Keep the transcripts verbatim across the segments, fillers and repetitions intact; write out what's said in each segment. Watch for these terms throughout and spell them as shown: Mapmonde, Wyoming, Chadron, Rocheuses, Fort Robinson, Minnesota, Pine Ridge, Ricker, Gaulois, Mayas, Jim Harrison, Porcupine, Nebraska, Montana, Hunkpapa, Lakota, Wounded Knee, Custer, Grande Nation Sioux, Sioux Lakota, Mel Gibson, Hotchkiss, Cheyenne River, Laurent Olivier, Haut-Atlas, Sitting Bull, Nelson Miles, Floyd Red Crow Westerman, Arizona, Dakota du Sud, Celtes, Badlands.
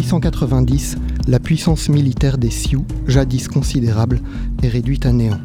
mille huit cent quatre-vingt-dix, la puissance militaire des Sioux, jadis considérable, est réduite à néant.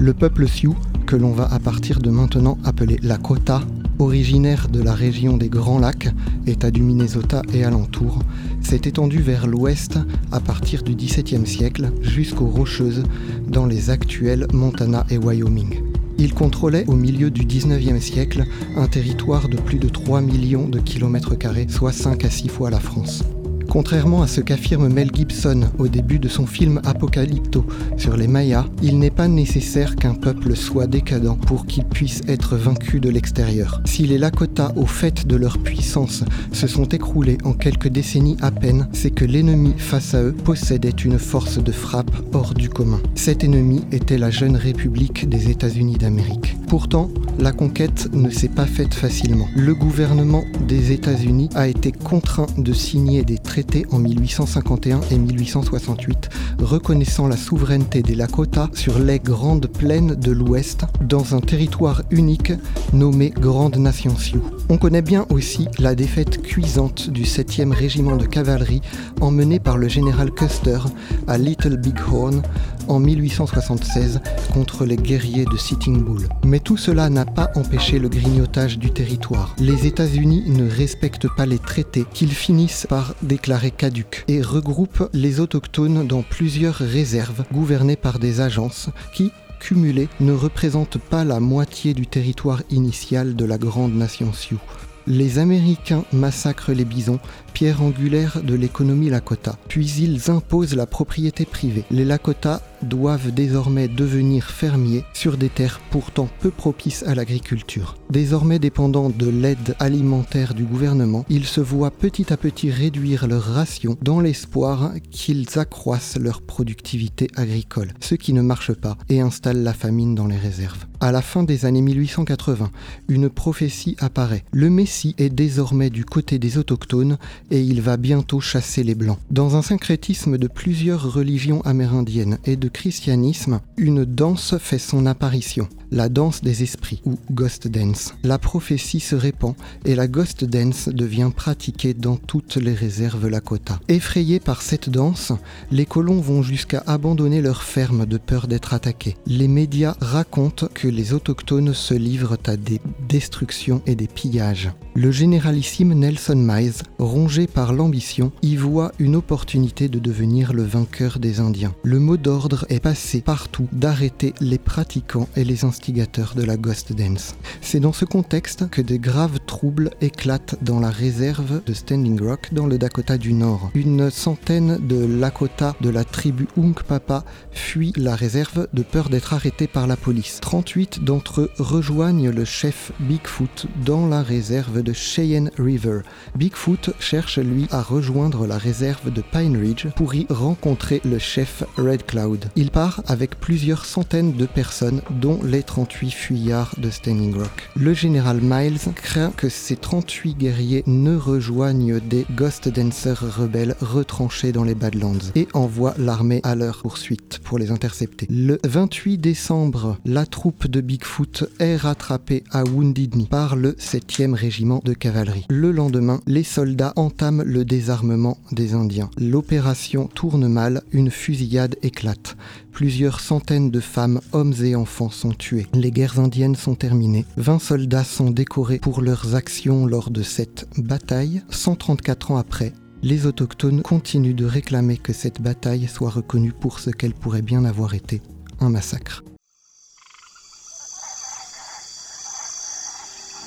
Le peuple Sioux, que l'on va à partir de maintenant appeler Lakota, originaire de la région des Grands Lacs, État du Minnesota et alentour, s'est étendu vers l'ouest à partir du dix-septième siècle jusqu'aux Rocheuses, dans les actuels Montana et Wyoming. Il contrôlait au milieu du dix-neuvième siècle un territoire de plus de trois millions de kilomètres carrés, soit cinq à six fois la France. Contrairement à ce qu'affirme Mel Gibson au début de son film Apocalypto sur les Mayas, il n'est pas nécessaire qu'un peuple soit décadent pour qu'il puisse être vaincu de l'extérieur. Si les Lakota, au fait de leur puissance, se sont écroulés en quelques décennies à peine, c'est que l'ennemi face à eux possédait une force de frappe hors du commun. Cet ennemi était la jeune République des États-Unis d'Amérique. Pourtant, la conquête ne s'est pas faite facilement. Le gouvernement des États-Unis a été contraint de signer des traités en mille huit cent cinquante et un et mille huit cent soixante-huit, reconnaissant la souveraineté des Lakota sur les grandes plaines de l'Ouest dans un territoire unique nommé Grande Nation Sioux. On connaît bien aussi la défaite cuisante du septième régiment de cavalerie emmené par le général Custer à Little Big Horn en mille huit cent soixante-seize contre les guerriers de Sitting Bull. Mais tout cela n'a pas empêché le grignotage du territoire. Les États-Unis ne respectent pas les traités qu'ils finissent par déclarer caducs et regroupent les autochtones dans plusieurs réserves gouvernées par des agences qui, cumulées, ne représentent pas la moitié du territoire initial de la Grande Nation Sioux. Les Américains massacrent les bisons, pierre angulaire de l'économie Lakota, puis ils imposent la propriété privée. Les Lakota doivent désormais devenir fermiers sur des terres pourtant peu propices à l'agriculture. Désormais dépendants de l'aide alimentaire du gouvernement, ils se voient petit à petit réduire leurs rations dans l'espoir qu'ils accroissent leur productivité agricole, ce qui ne marche pas et installe la famine dans les réserves. À la fin des années mille huit cent quatre-vingts, une prophétie apparaît. Le Messie est désormais du côté des autochtones et il va bientôt chasser les Blancs. Dans un syncrétisme de plusieurs religions amérindiennes et de christianisme, une danse fait son apparition, la danse des esprits ou Ghost Dance. La prophétie se répand et la Ghost Dance devient pratiquée dans toutes les réserves Lakota. Effrayés par cette danse, les colons vont jusqu'à abandonner leurs fermes de peur d'être attaqués. Les médias racontent que les autochtones se livrent à des destructions et des pillages. Le généralissime Nelson Miles, rongé par l'ambition, y voit une opportunité de devenir le vainqueur des Indiens. Le mot d'ordre est passé partout d'arrêter les pratiquants et les instigateurs de la Ghost Dance. C'est dans ce contexte que des graves troubles éclatent dans la réserve de Standing Rock dans le Dakota du Nord. Une centaine de Lakota de la tribu Hunkpapa fuient la réserve de peur d'être arrêtés par la police. trente-huit d'entre eux rejoignent le chef Bigfoot dans la réserve de Cheyenne River. Bigfoot cherche, lui, à rejoindre la réserve de Pine Ridge pour y rencontrer le chef Red Cloud. Il part avec plusieurs centaines de personnes, dont les trente-huit fuyards de Standing Rock. Le général Miles craint que ces trente-huit guerriers ne rejoignent des Ghost Dancers rebelles retranchés dans les Badlands et envoie l'armée à leur poursuite pour les intercepter. Le vingt-huit décembre, la troupe de Bigfoot est rattrapée à Wounded Knee par le septième régiment de cavalerie. Le lendemain, les soldats entament le désarmement des Indiens. L'opération tourne mal, une fusillade éclate. Plusieurs centaines de femmes, hommes et enfants sont tués. Les guerres indiennes sont terminées. vingt soldats sont décorés pour leurs actions lors de cette bataille. cent trente-quatre ans après, les autochtones continuent de réclamer que cette bataille soit reconnue pour ce qu'elle pourrait bien avoir été, un massacre.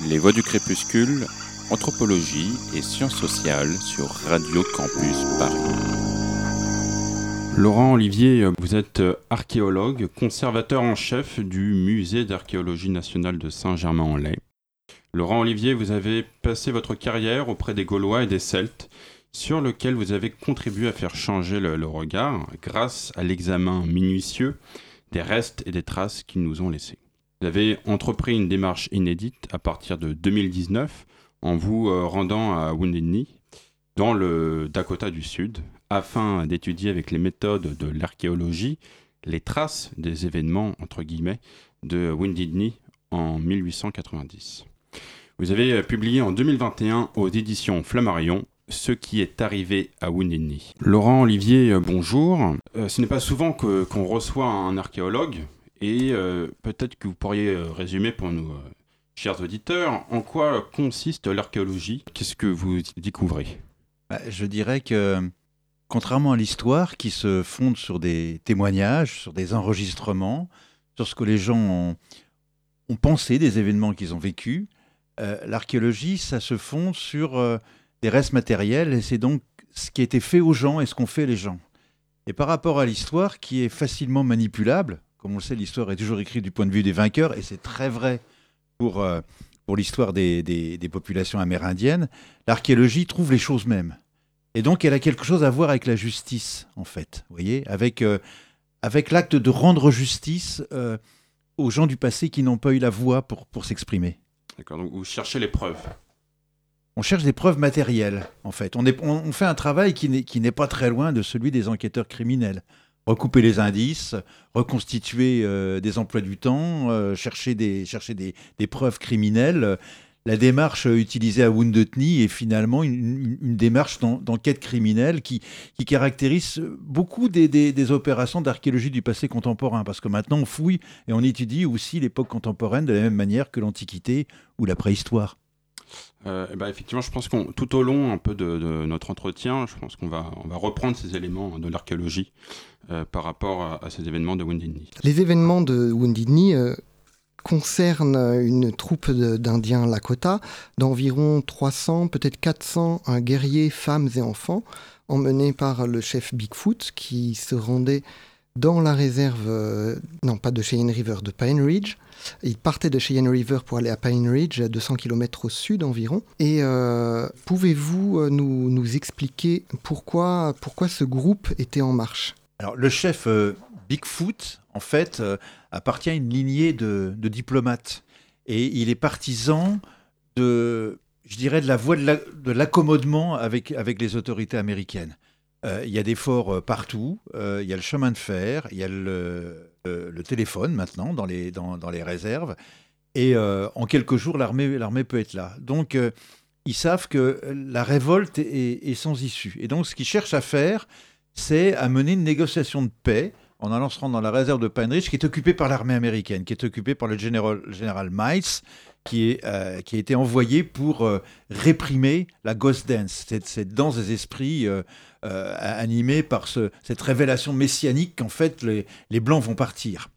Les Voix du Crépuscule, anthropologie et sciences sociales sur Radio Campus Paris. Laurent Olivier, vous êtes archéologue, conservateur en chef du musée d'archéologie nationale de Saint-Germain-en-Laye. Laurent Olivier, vous avez passé votre carrière auprès des Gaulois et des Celtes, sur lequel vous avez contribué à faire changer le, le regard grâce à l'examen minutieux des restes et des traces qu'ils nous ont laissés. Vous avez entrepris une démarche inédite à partir de deux mille dix-neuf en vous rendant à Wounded Knee, dans le Dakota du Sud, afin d'étudier avec les méthodes de l'archéologie les traces des événements, entre guillemets, de Wounded Knee en mille huit cent quatre-vingt-dix. Vous avez publié en deux mille vingt et un aux éditions Flammarion ce qui est arrivé à Wounded Knee. Laurent Olivier, bonjour. Euh, ce n'est pas souvent que, qu'on reçoit un archéologue, et euh, peut-être que vous pourriez euh, résumer pour nous, euh, chers auditeurs, en quoi consiste l'archéologie ? Qu'est-ce que vous découvrez ? Bah, je dirais que, contrairement à l'histoire, qui se fonde sur des témoignages, sur des enregistrements, sur ce que les gens ont, ont pensé des événements qu'ils ont vécus, euh, l'archéologie, ça se fonde sur euh, des restes matériels, et c'est donc ce qui a été fait aux gens et ce qu'ont fait les gens. Et par rapport à l'histoire, qui est facilement manipulable, comme on le sait, l'histoire est toujours écrite du point de vue des vainqueurs, et c'est très vrai pour, euh, pour l'histoire des, des, des populations amérindiennes, l'archéologie trouve les choses mêmes. Et donc, elle a quelque chose à voir avec la justice, en fait, vous voyez, avec, euh, avec l'acte de rendre justice euh, aux gens du passé qui n'ont pas eu la voix pour, pour s'exprimer. D'accord, donc vous cherchez les preuves. On cherche des preuves matérielles, en fait. On, est, on, on fait un travail qui n'est, qui n'est pas très loin de celui des enquêteurs criminels. Recouper les indices, reconstituer euh, des emplois du temps, euh, chercher, des, chercher des, des preuves criminelles. La démarche utilisée à Wounded Knee est finalement une, une, une démarche d'en, d'enquête criminelle qui, qui caractérise beaucoup des, des, des opérations d'archéologie du passé contemporain. Parce que maintenant, on fouille et on étudie aussi l'époque contemporaine de la même manière que l'Antiquité ou la préhistoire. Euh, bah effectivement, je pense qu'on tout au long un peu de, de notre entretien, je pense qu'on va on va reprendre ces éléments de l'archéologie euh, par rapport à, à ces événements de Wounded Knee. Les événements de Wounded Knee euh, concernent une troupe de, d'Indiens Lakota d'environ trois cents, peut-être quatre cents hein, guerriers, femmes et enfants, emmenés par le chef Bigfoot qui se rendait dans la réserve, euh, non pas de Cheyenne River, de Pine Ridge. Il partait de Cheyenne River pour aller à Pine Ridge, à deux cents kilomètres au sud environ. Et euh, pouvez-vous nous, nous expliquer pourquoi, pourquoi ce groupe était en marche ? Alors, le chef euh, Bigfoot, en fait, euh, appartient à une lignée de, de diplomates. Et il est partisan de, je dirais, de la voie de, la, de l'accommodement avec, avec les autorités américaines. Euh, il y a des forts partout, euh, il y a le chemin de fer, il y a le... Euh, le téléphone maintenant dans les, dans, dans les réserves et euh, en quelques jours l'armée, l'armée peut être là, donc euh, ils savent que la révolte est, est, est sans issue, et donc ce qu'ils cherchent à faire, c'est à mener une négociation de paix en allant se rendre dans la réserve de Pine Ridge, qui est occupée par l'armée américaine, qui est occupée par le général, général Miles, qui, est, euh, qui a été envoyé pour euh, réprimer la Ghost Dance, cette, cette danse des esprits euh, euh, animée par ce, cette révélation messianique qu'en fait les, les Blancs vont partir.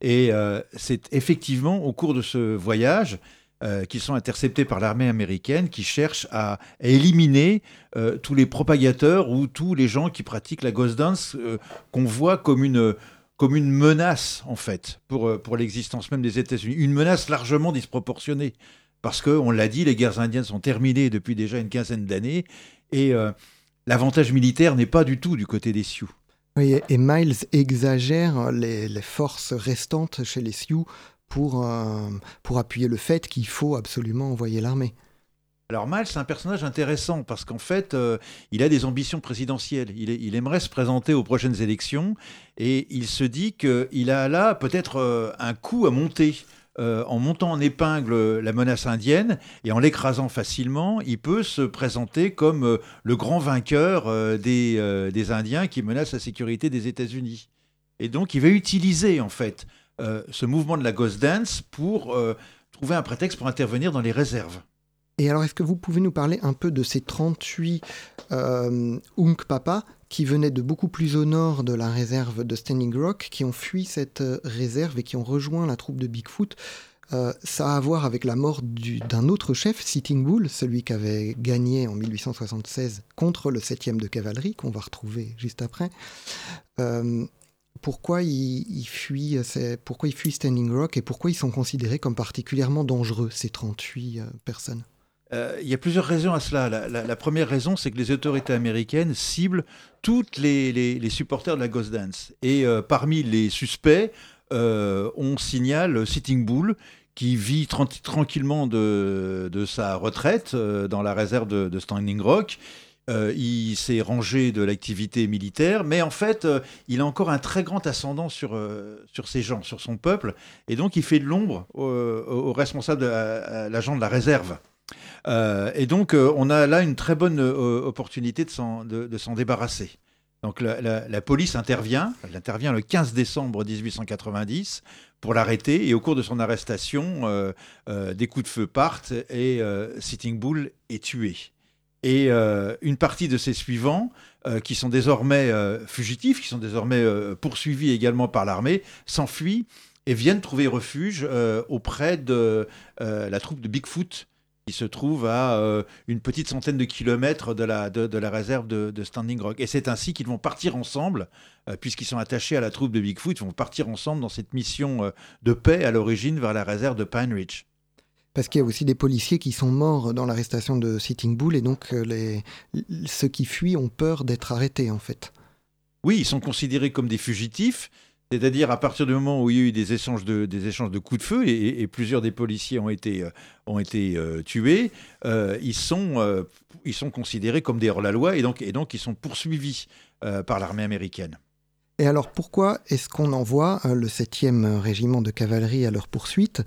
Et euh, c'est effectivement au cours de ce voyage euh, qu'ils sont interceptés par l'armée américaine, qui cherche à, à éliminer euh, tous les propagateurs ou tous les gens qui pratiquent la Ghost Dance, euh, qu'on voit comme une... comme une menace, en fait, pour, pour l'existence même des États-Unis. Une menace largement disproportionnée, parce qu'on l'a dit, les guerres indiennes sont terminées depuis déjà une quinzaine d'années, et euh, l'avantage militaire n'est pas du tout du côté des Sioux. Oui, et Miles exagère les, les forces restantes chez les Sioux pour, euh, pour appuyer le fait qu'il faut absolument envoyer l'armée. Alors Miles, c'est un personnage intéressant parce qu'en fait, euh, il a des ambitions présidentielles. Il, est, il aimerait se présenter aux prochaines élections et il se dit qu'il a là peut-être euh, un coup à monter. Euh, en montant en épingle la menace indienne et en l'écrasant facilement, il peut se présenter comme euh, le grand vainqueur euh, des, euh, des Indiens qui menacent la sécurité des États-Unis. Et donc, il va utiliser en fait euh, ce mouvement de la Ghost Dance pour euh, trouver un prétexte pour intervenir dans les réserves. Et alors, est-ce que vous pouvez nous parler un peu de ces trente-huit euh, Unkpapa qui venaient de beaucoup plus au nord de la réserve de Standing Rock, qui ont fui cette réserve et qui ont rejoint la troupe de Bigfoot? euh, Ça a à voir avec la mort du, d'un autre chef, Sitting Bull, celui qui avait gagné en dix-huit cent soixante-seize contre le septième de cavalerie, qu'on va retrouver juste après. Euh, pourquoi, ils, ils fuient, c'est, pourquoi ils fuient Standing Rock et pourquoi ils sont considérés comme particulièrement dangereux, ces trente-huit euh, personnes? Euh, il y a plusieurs raisons à cela. La, la, la première raison, c'est que les autorités américaines ciblent tous les, les, les supporters de la Ghost Dance. Et euh, parmi les suspects, euh, on signale Sitting Bull, qui vit tranti- tranquillement de, de sa retraite euh, dans la réserve de, de Standing Rock. Euh, il s'est rangé de l'activité militaire, mais en fait, euh, il a encore un très grand ascendant sur, euh, sur ses gens, sur son peuple. Et donc, il fait de l'ombre aux, aux responsables, de la, à l'agent de la réserve. Euh, et donc, euh, on a là une très bonne euh, opportunité de s'en, de, de s'en débarrasser. Donc, la, la, la police intervient, elle intervient le quinze décembre dix-huit cent quatre-vingt-dix pour l'arrêter. Et au cours de son arrestation, euh, euh, des coups de feu partent et euh, Sitting Bull est tué. Et euh, une partie de ses suivants, euh, qui sont désormais euh, fugitifs, qui sont désormais euh, poursuivis également par l'armée, s'enfuient et viennent trouver refuge euh, auprès de euh, la troupe de Bigfoot, qui se trouve à euh, une petite centaine de kilomètres de la, de, de la réserve de, de Standing Rock. Et c'est ainsi qu'ils vont partir ensemble, euh, puisqu'ils sont attachés à la troupe de Bigfoot, ils vont partir ensemble dans cette mission euh, de paix à l'origine vers la réserve de Pine Ridge. Parce qu'il y a aussi des policiers qui sont morts dans l'arrestation de Sitting Bull, et donc les, ceux qui fuient ont peur d'être arrêtés, en fait. Oui, ils sont considérés comme des fugitifs. C'est-à-dire, à partir du moment où il y a eu des échanges de, des échanges de coups de feu et, et plusieurs des policiers ont été, euh, ont été euh, tués, euh, ils, sont, euh, ils sont considérés comme des hors-la-loi et donc, et donc ils sont poursuivis euh, par l'armée américaine. Et alors pourquoi est-ce qu'on envoie euh, le septième régiment de cavalerie à leur poursuite ?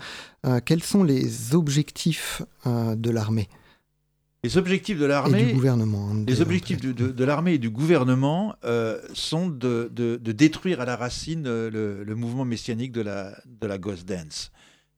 euh, Quels sont les objectifs euh, de l'armée ? Les objectifs de l'armée et du gouvernement. Hein, les objectifs de, de, de l'armée et du gouvernement euh, sont de, de, de détruire à la racine le, le mouvement messianique de la, de la Ghost Dance.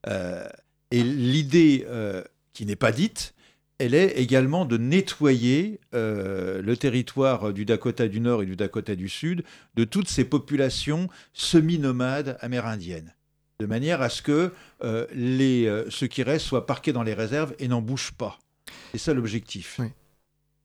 Euh, et l'idée euh, qui n'est pas dite, elle est également de nettoyer euh, le territoire du Dakota du Nord et du Dakota du Sud de toutes ces populations semi-nomades amérindiennes, de manière à ce que euh, les, ceux qui restent soient parqués dans les réserves et n'en bougent pas. C'est ça l'objectif. Oui.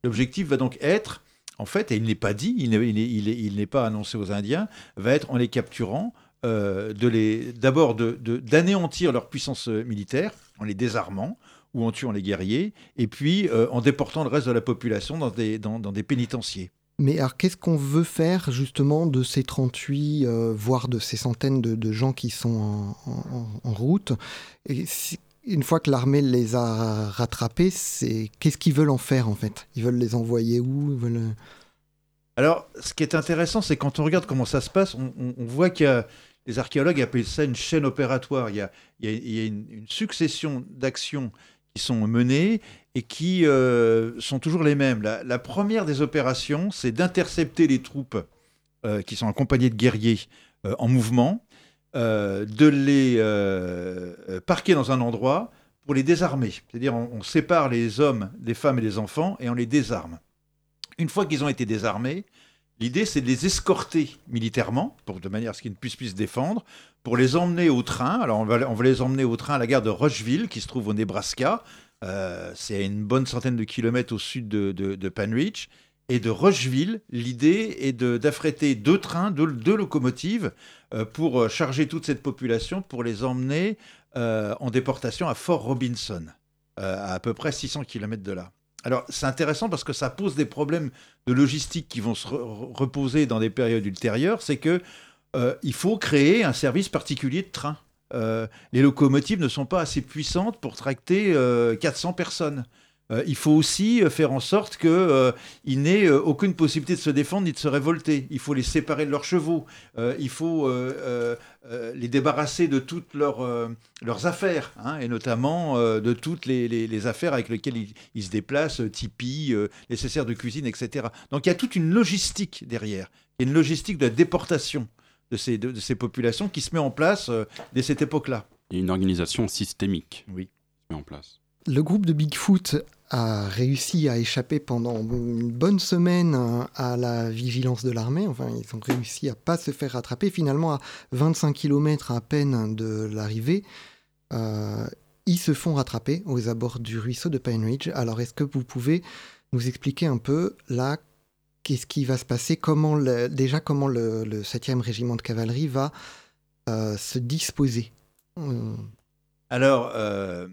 L'objectif va donc être, en fait, et il n'est pas dit, il n'est, il est, il est, il n'est pas annoncé aux Indiens, va être en les capturant, euh, de les, d'abord de, de, d'anéantir leur puissance militaire en les désarmant ou en tuant les guerriers, et puis euh, en déportant le reste de la population dans des, dans, dans des pénitenciers. Mais alors, qu'est-ce qu'on veut faire justement de ces trente-huit, euh, voire de ces centaines de, de gens qui sont en, en, en route ? Et si... Une fois que l'armée les a rattrapés, c'est... qu'est-ce qu'ils veulent en faire, en fait ? Ils veulent les envoyer où ? Ils veulent... Alors, ce qui est intéressant, c'est quand on regarde comment ça se passe, on, on, on voit qu'il y a... Les archéologues appellent ça une chaîne opératoire. Il y a, il y a, il y a une, une succession d'actions qui sont menées et qui euh, sont toujours les mêmes. La, la première des opérations, c'est d'intercepter les troupes euh, qui sont accompagnées de guerriers euh, en mouvement, Euh, de les euh, parquer dans un endroit pour les désarmer. C'est-à-dire on, on sépare les hommes, les femmes et les enfants et on les désarme. Une fois qu'ils ont été désarmés, l'idée c'est de les escorter militairement, pour, de manière à ce qu'ils ne puissent plus se défendre, pour les emmener au train. Alors on va, on va les emmener au train à la gare de Rocheville qui se trouve au Nebraska. Euh, c'est à une bonne centaine de kilomètres au sud de, de, de Pine Ridge. Et de Rocheville, l'idée est de, d'affréter deux trains, deux, deux locomotives euh, pour charger toute cette population, pour les emmener euh, en déportation à Fort Robinson, euh, à à peu près six cents kilomètres de là. Alors c'est intéressant parce que ça pose des problèmes de logistique qui vont se re- reposer dans des périodes ultérieures, c'est que euh, il faut créer un service particulier de train. Euh, les locomotives ne sont pas assez puissantes pour tracter euh, quatre cents personnes. Euh, il faut aussi faire en sorte qu'il euh, n'ait euh, aucune possibilité de se défendre ni de se révolter. Il faut les séparer de leurs chevaux. Euh, il faut euh, euh, les débarrasser de toutes leurs, euh, leurs affaires, hein, et notamment euh, de toutes les, les, les affaires avec lesquelles ils, ils se déplacent, tipis, euh, nécessaires de cuisine, et cetera. Donc il y a toute une logistique derrière. Il y a une logistique de la déportation de ces, de, de ces populations qui se met en place euh, dès cette époque-là. Il y a une organisation systémique, oui, qui se met en place. Le groupe de Bigfoot a réussi à échapper pendant une bonne semaine à la vigilance de l'armée. Enfin, ils ont réussi à ne pas se faire rattraper. Finalement, à vingt-cinq kilomètres à peine de l'arrivée, euh, ils se font rattraper aux abords du ruisseau de Pine Ridge. Alors, est-ce que vous pouvez nous expliquer un peu, là, qu'est-ce qui va se passer ? Comment le, déjà, comment le, le septième régiment de cavalerie va euh, se disposer ? euh... Alors... Euh...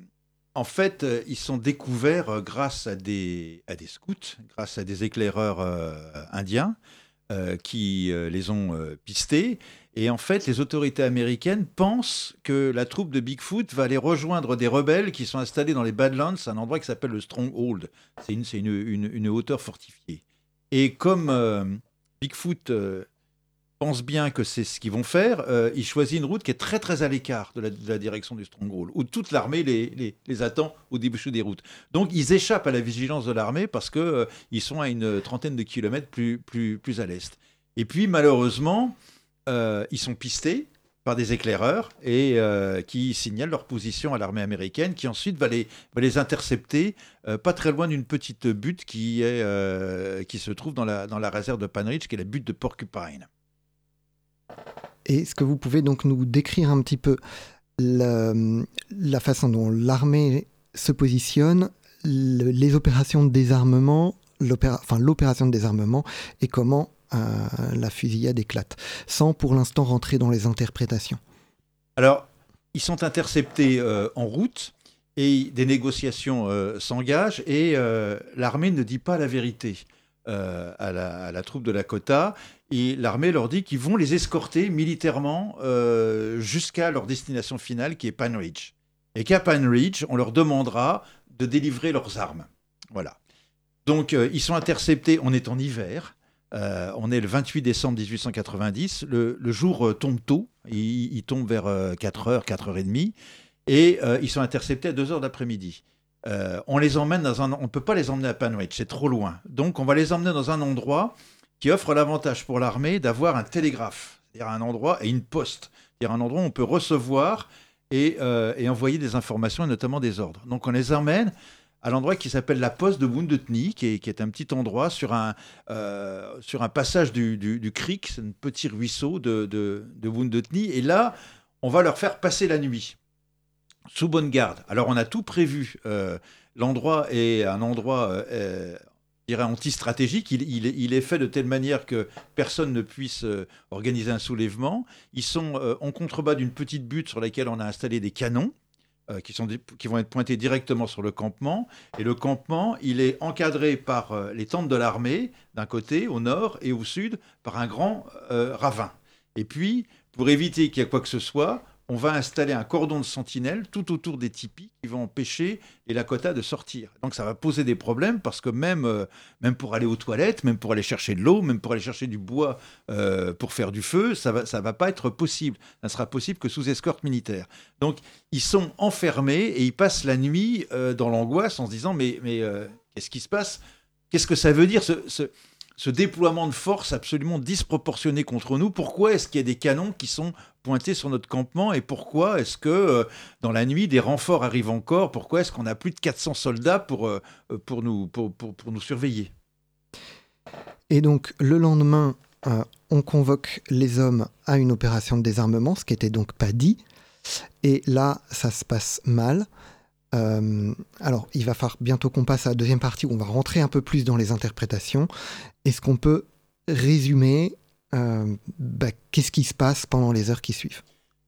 En fait, ils sont découverts grâce à des, à des scouts, grâce à des éclaireurs euh, indiens euh, qui euh, les ont euh, pistés. Et en fait, les autorités américaines pensent que la troupe de Bigfoot va aller rejoindre des rebelles qui sont installés dans les Badlands, un endroit qui s'appelle le Stronghold. C'est une, c'est une, une, une hauteur fortifiée. Et comme euh, Bigfoot euh, pensent bien que c'est ce qu'ils vont faire, euh, ils choisissent une route qui est très très à l'écart de la, de la direction du Stronghold, où toute l'armée les, les, les attend au débouché des routes. Donc ils échappent à la vigilance de l'armée parce qu'ils euh, sont à une trentaine de kilomètres plus, plus, plus à l'est. Et puis malheureusement, euh, ils sont pistés par des éclaireurs et euh, qui signalent leur position à l'armée américaine, qui ensuite va les, va les intercepter euh, pas très loin d'une petite butte qui, est, euh, qui se trouve dans la, dans la réserve de Pine Ridge, qui est la butte de Porcupine. Est-ce que vous pouvez donc nous décrire un petit peu la, la façon dont l'armée se positionne, le, les opérations de désarmement, l'opéra, enfin, l'opération de désarmement et comment Euh, la fusillade éclate, sans pour l'instant rentrer dans les interprétations. Alors, ils sont interceptés euh, en route et des négociations euh, s'engagent et euh, l'armée ne dit pas la vérité euh, à, la, à la troupe de Lakota et l'armée leur dit qu'ils vont les escorter militairement euh, jusqu'à leur destination finale qui est Pine Ridge. Et qu'à Pine Ridge, on leur demandera de délivrer leurs armes. Voilà. Donc, euh, ils sont interceptés, on est en hiver. Euh, on est le vingt-huit décembre dix-huit cent quatre-vingt-dix, le, le jour euh, tombe tôt, il, il tombe vers euh, quatre heures, quatre heures trente, et euh, ils sont interceptés à deux heures d'après-midi. Euh, on les emmène dans un, on ne peut pas les emmener à Pine Ridge, c'est trop loin. Donc on va les emmener dans un endroit qui offre l'avantage pour l'armée d'avoir un télégraphe, c'est-à-dire un endroit et une poste, c'est-à-dire un endroit où on peut recevoir et, euh, et envoyer des informations, et notamment des ordres. Donc on les emmène à l'endroit qui s'appelle la poste de Wounded Knee, qui est, qui est un petit endroit sur un, euh, sur un passage du, du, du creek, c'est un petit ruisseau de, de, de Wounded Knee. Et là, on va leur faire passer la nuit, sous bonne garde. Alors, on a tout prévu. Euh, l'endroit est un endroit, euh, je dirais, anti-stratégique. Il, il, il est fait de telle manière que personne ne puisse euh, organiser un soulèvement. Ils sont euh, en contrebas d'une petite butte sur laquelle on a installé des canons. Euh, qui, sont, qui vont être pointés directement sur le campement. Et le campement, il est encadré par euh, les tentes de l'armée, d'un côté, au nord et au sud, par un grand euh, ravin. Et puis, pour éviter qu'il y ait quoi que ce soit, on va installer un cordon de sentinelle tout autour des tipis qui vont empêcher les Lakota de sortir. Donc ça va poser des problèmes parce que même, euh, même pour aller aux toilettes, même pour aller chercher de l'eau, même pour aller chercher du bois euh, pour faire du feu, ça va, ça va pas être possible. Ça ne sera possible que sous escorte militaire. Donc ils sont enfermés et ils passent la nuit euh, dans l'angoisse en se disant mais, mais euh, qu'est-ce qui se passe ? Qu'est-ce que ça veut dire ce, ce... Ce déploiement de force absolument disproportionné contre nous, pourquoi est-ce qu'il y a des canons qui sont pointés sur notre campement et pourquoi est-ce que euh, dans la nuit des renforts arrivent encore ? Pourquoi est-ce qu'on a plus de quatre cents soldats pour, euh, pour, nous, pour, pour, pour nous surveiller ? Et donc le lendemain, euh, on convoque les hommes à une opération de désarmement, ce qui n'était donc pas dit. Et là, ça se passe mal. Euh, alors, il va falloir bientôt qu'on passe à la deuxième partie où on va rentrer un peu plus dans les interprétations. Est-ce qu'on peut résumer euh, bah, qu'est-ce qui se passe pendant les heures qui suivent ?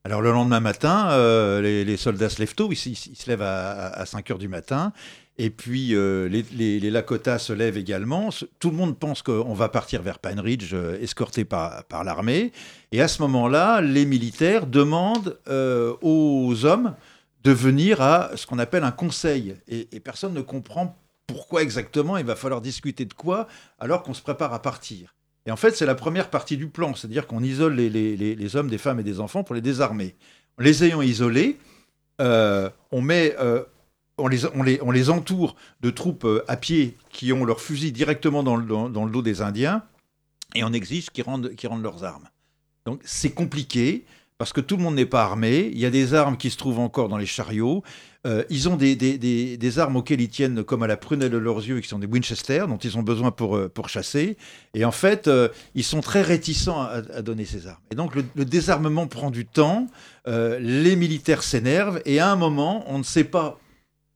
Alors, le lendemain matin, euh, les, les soldats se lèvent tôt. Ils, ils, ils se lèvent à, à cinq heures du matin. Et puis, euh, les, les, les Lakota se lèvent également. Tout le monde pense qu'on va partir vers Pine Ridge, euh, escorté par, par l'armée. Et à ce moment-là, les militaires demandent euh, aux hommes de venir à ce qu'on appelle un conseil. Et, et personne ne comprend pourquoi exactement, il va falloir discuter de quoi, alors qu'on se prépare à partir. Et en fait, c'est la première partie du plan, c'est-à-dire qu'on isole les, les, les, les hommes, des femmes et des enfants pour les désarmer. En les ayant isolés, euh, on, met, euh, on, les, on, les, on les entoure de troupes à pied qui ont leurs fusils directement dans le, dans, dans le dos des Indiens, et on exige qu'ils rendent, qu'ils rendent leurs armes. Donc c'est compliqué, parce que tout le monde n'est pas armé, il y a des armes qui se trouvent encore dans les chariots, euh, ils ont des, des, des, des armes auxquelles ils tiennent comme à la prunelle de leurs yeux, qui sont des Winchester, dont ils ont besoin pour, pour chasser, et en fait, euh, ils sont très réticents à, à donner ces armes. Et donc le, le désarmement prend du temps, euh, les militaires s'énervent, et à un moment, on ne sait pas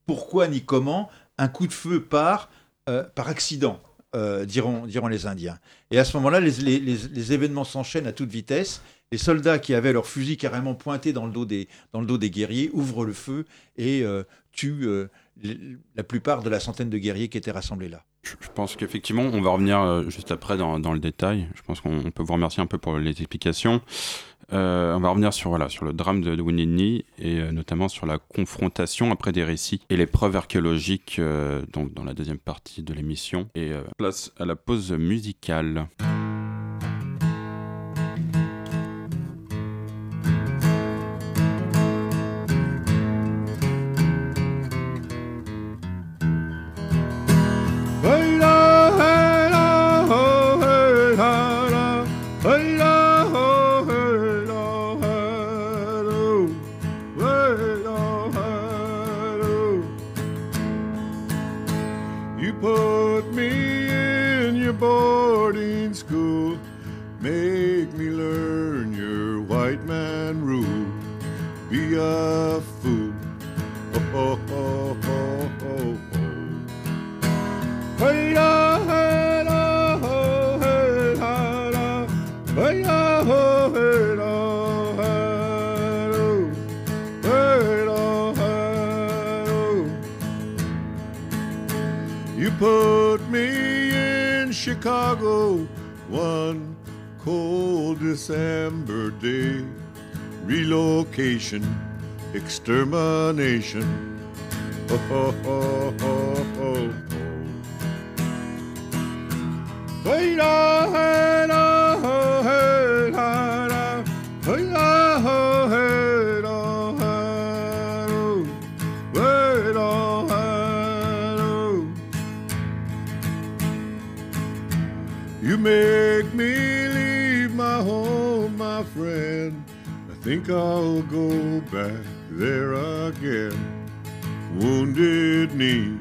pourquoi ni comment, un coup de feu part euh, par accident. Euh, diront, diront les Indiens. Et à ce moment-là, les, les, les, les événements s'enchaînent à toute vitesse. Les soldats qui avaient leurs fusils carrément pointés dans le dos des, dans le dos des guerriers ouvrent le feu et euh, tuent euh, les, la plupart de la centaine de guerriers qui étaient rassemblés là. Je, je pense qu'effectivement, on va revenir euh, juste après dans, dans le détail. Je pense qu'on peut vous remercier un peu pour les explications. Euh, on va revenir sur, voilà, sur le drame de, de Wounded Knee et euh, notamment sur la confrontation après des récits et les preuves archéologiques euh, donc dans la deuxième partie de l'émission. Et euh, place à la pause musicale. put me in Chicago one cold December day. Relocation, extermination. Ho, ho, ho, ho, ho. Hey, da, hey, da, ho, hey, da, da. Hey, da, ho, hey, da, hey, do. Hey, da, hey, do. You make me leave my home, my friend. I think I'll go back there again. Wounded knee,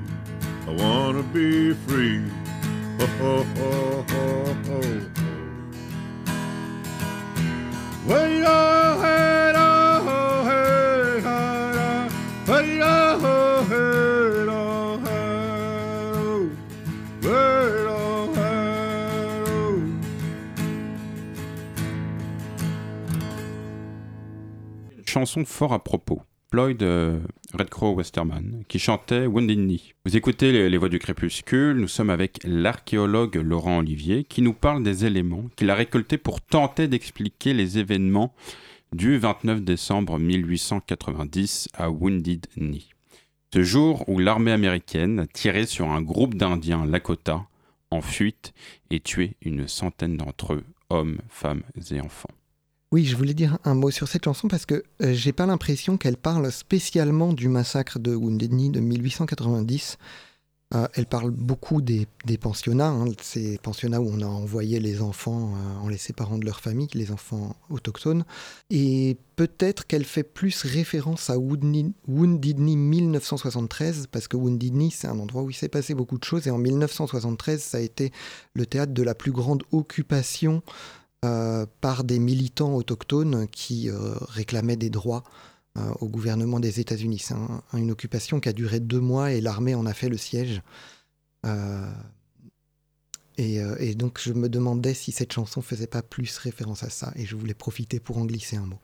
I wanna be free. Ho, ho, ho, ho, ho. Wait, oh, hey, oh, oh, hey, oh, oh. Wait, oh, oh, hey, oh, oh. Wait, oh, hey, oh. Chanson fort à propos. Floyd euh, Red Crow Westerman, qui chantait Wounded Knee. Vous écoutez les, les Voix du Crépuscule, nous sommes avec l'archéologue Laurent Olivier, qui nous parle des éléments qu'il a récoltés pour tenter d'expliquer les événements du vingt-neuf décembre mille huit cent quatre-vingt-dix à Wounded Knee. Ce jour où l'armée américaine a tiré sur un groupe d'Indiens Lakota en fuite et tué une centaine d'entre eux, hommes, femmes et enfants. Oui, je voulais dire un mot sur cette chanson parce que euh, j'ai pas l'impression qu'elle parle spécialement du massacre de Wounded Knee de mille huit cent quatre-vingt-dix. Euh, elle parle beaucoup des, des pensionnats, hein, ces pensionnats où on a envoyé les enfants euh, en les séparant de leur famille, les enfants autochtones. Et peut-être qu'elle fait plus référence à Wounded Knee dix-neuf soixante-treize, parce que Wounded Knee, c'est un endroit où il s'est passé beaucoup de choses. Et en dix-neuf soixante-treize, ça a été le théâtre de la plus grande occupation Euh, par des militants autochtones qui euh, réclamaient des droits euh, au gouvernement des États-Unis. C'est un, une occupation qui a duré deux mois et l'armée en a fait le siège. Euh, et, euh, et donc je me demandais si cette chanson faisait pas plus référence à ça et je voulais profiter pour en glisser un mot.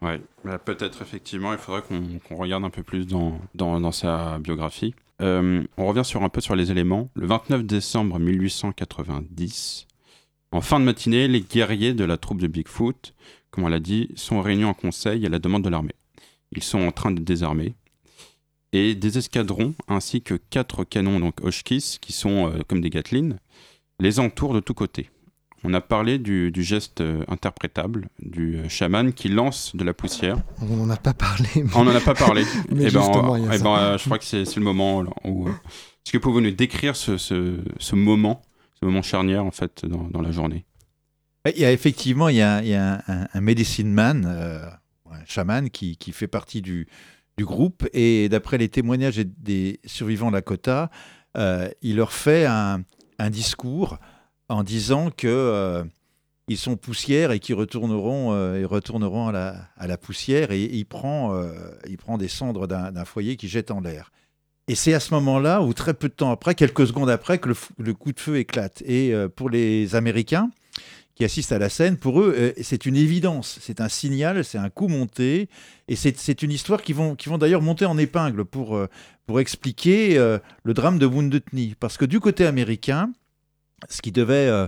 Ouais, bah peut-être effectivement, il faudrait qu'on, qu'on regarde un peu plus dans, dans, dans sa biographie. Euh, on revient sur, un peu sur les éléments. Le vingt-neuf décembre mille huit cent quatre-vingt-dix, en fin de matinée, les guerriers de la troupe de Bigfoot, comme on l'a dit, sont réunis en conseil à la demande de l'armée. Ils sont en train de désarmer. Et des escadrons, ainsi que quatre canons, donc Hotchkiss, qui sont euh, comme des Gatlin, les entourent de tous côtés. On a parlé du, du geste euh, interprétable, du euh, chaman qui lance de la poussière. On n'en a pas parlé. Mais... On n'en a pas parlé. mais et justement, ben, il y a et ça. Ben, euh, je crois que c'est, c'est le moment où... Euh... Est-ce que pouvez-vous nous décrire ce, ce, ce moment ce moment charnière, en fait, dans, dans la journée. Il y a effectivement il y a, il y a un, un medicine man, euh, un chaman, qui, qui fait partie du, du groupe. Et d'après les témoignages des survivants Lakota, euh, il leur fait un, un discours en disant qu'ils euh, sont poussière et qu'ils retourneront, euh, ils retourneront à, la, à la poussière. Et, et il, prend, euh, il prend des cendres d'un, d'un foyer qu'il jette en l'air. Et c'est à ce moment-là, ou très peu de temps après, quelques secondes après, que le, f- le coup de feu éclate. Et euh, pour les Américains qui assistent à la scène, pour eux, euh, c'est une évidence, c'est un signal, c'est un coup monté. Et c'est, c'est une histoire qui vont, qui vont d'ailleurs monter en épingle pour, euh, pour expliquer euh, le drame de Wounded Knee. Parce que du côté américain, ce qui devait euh,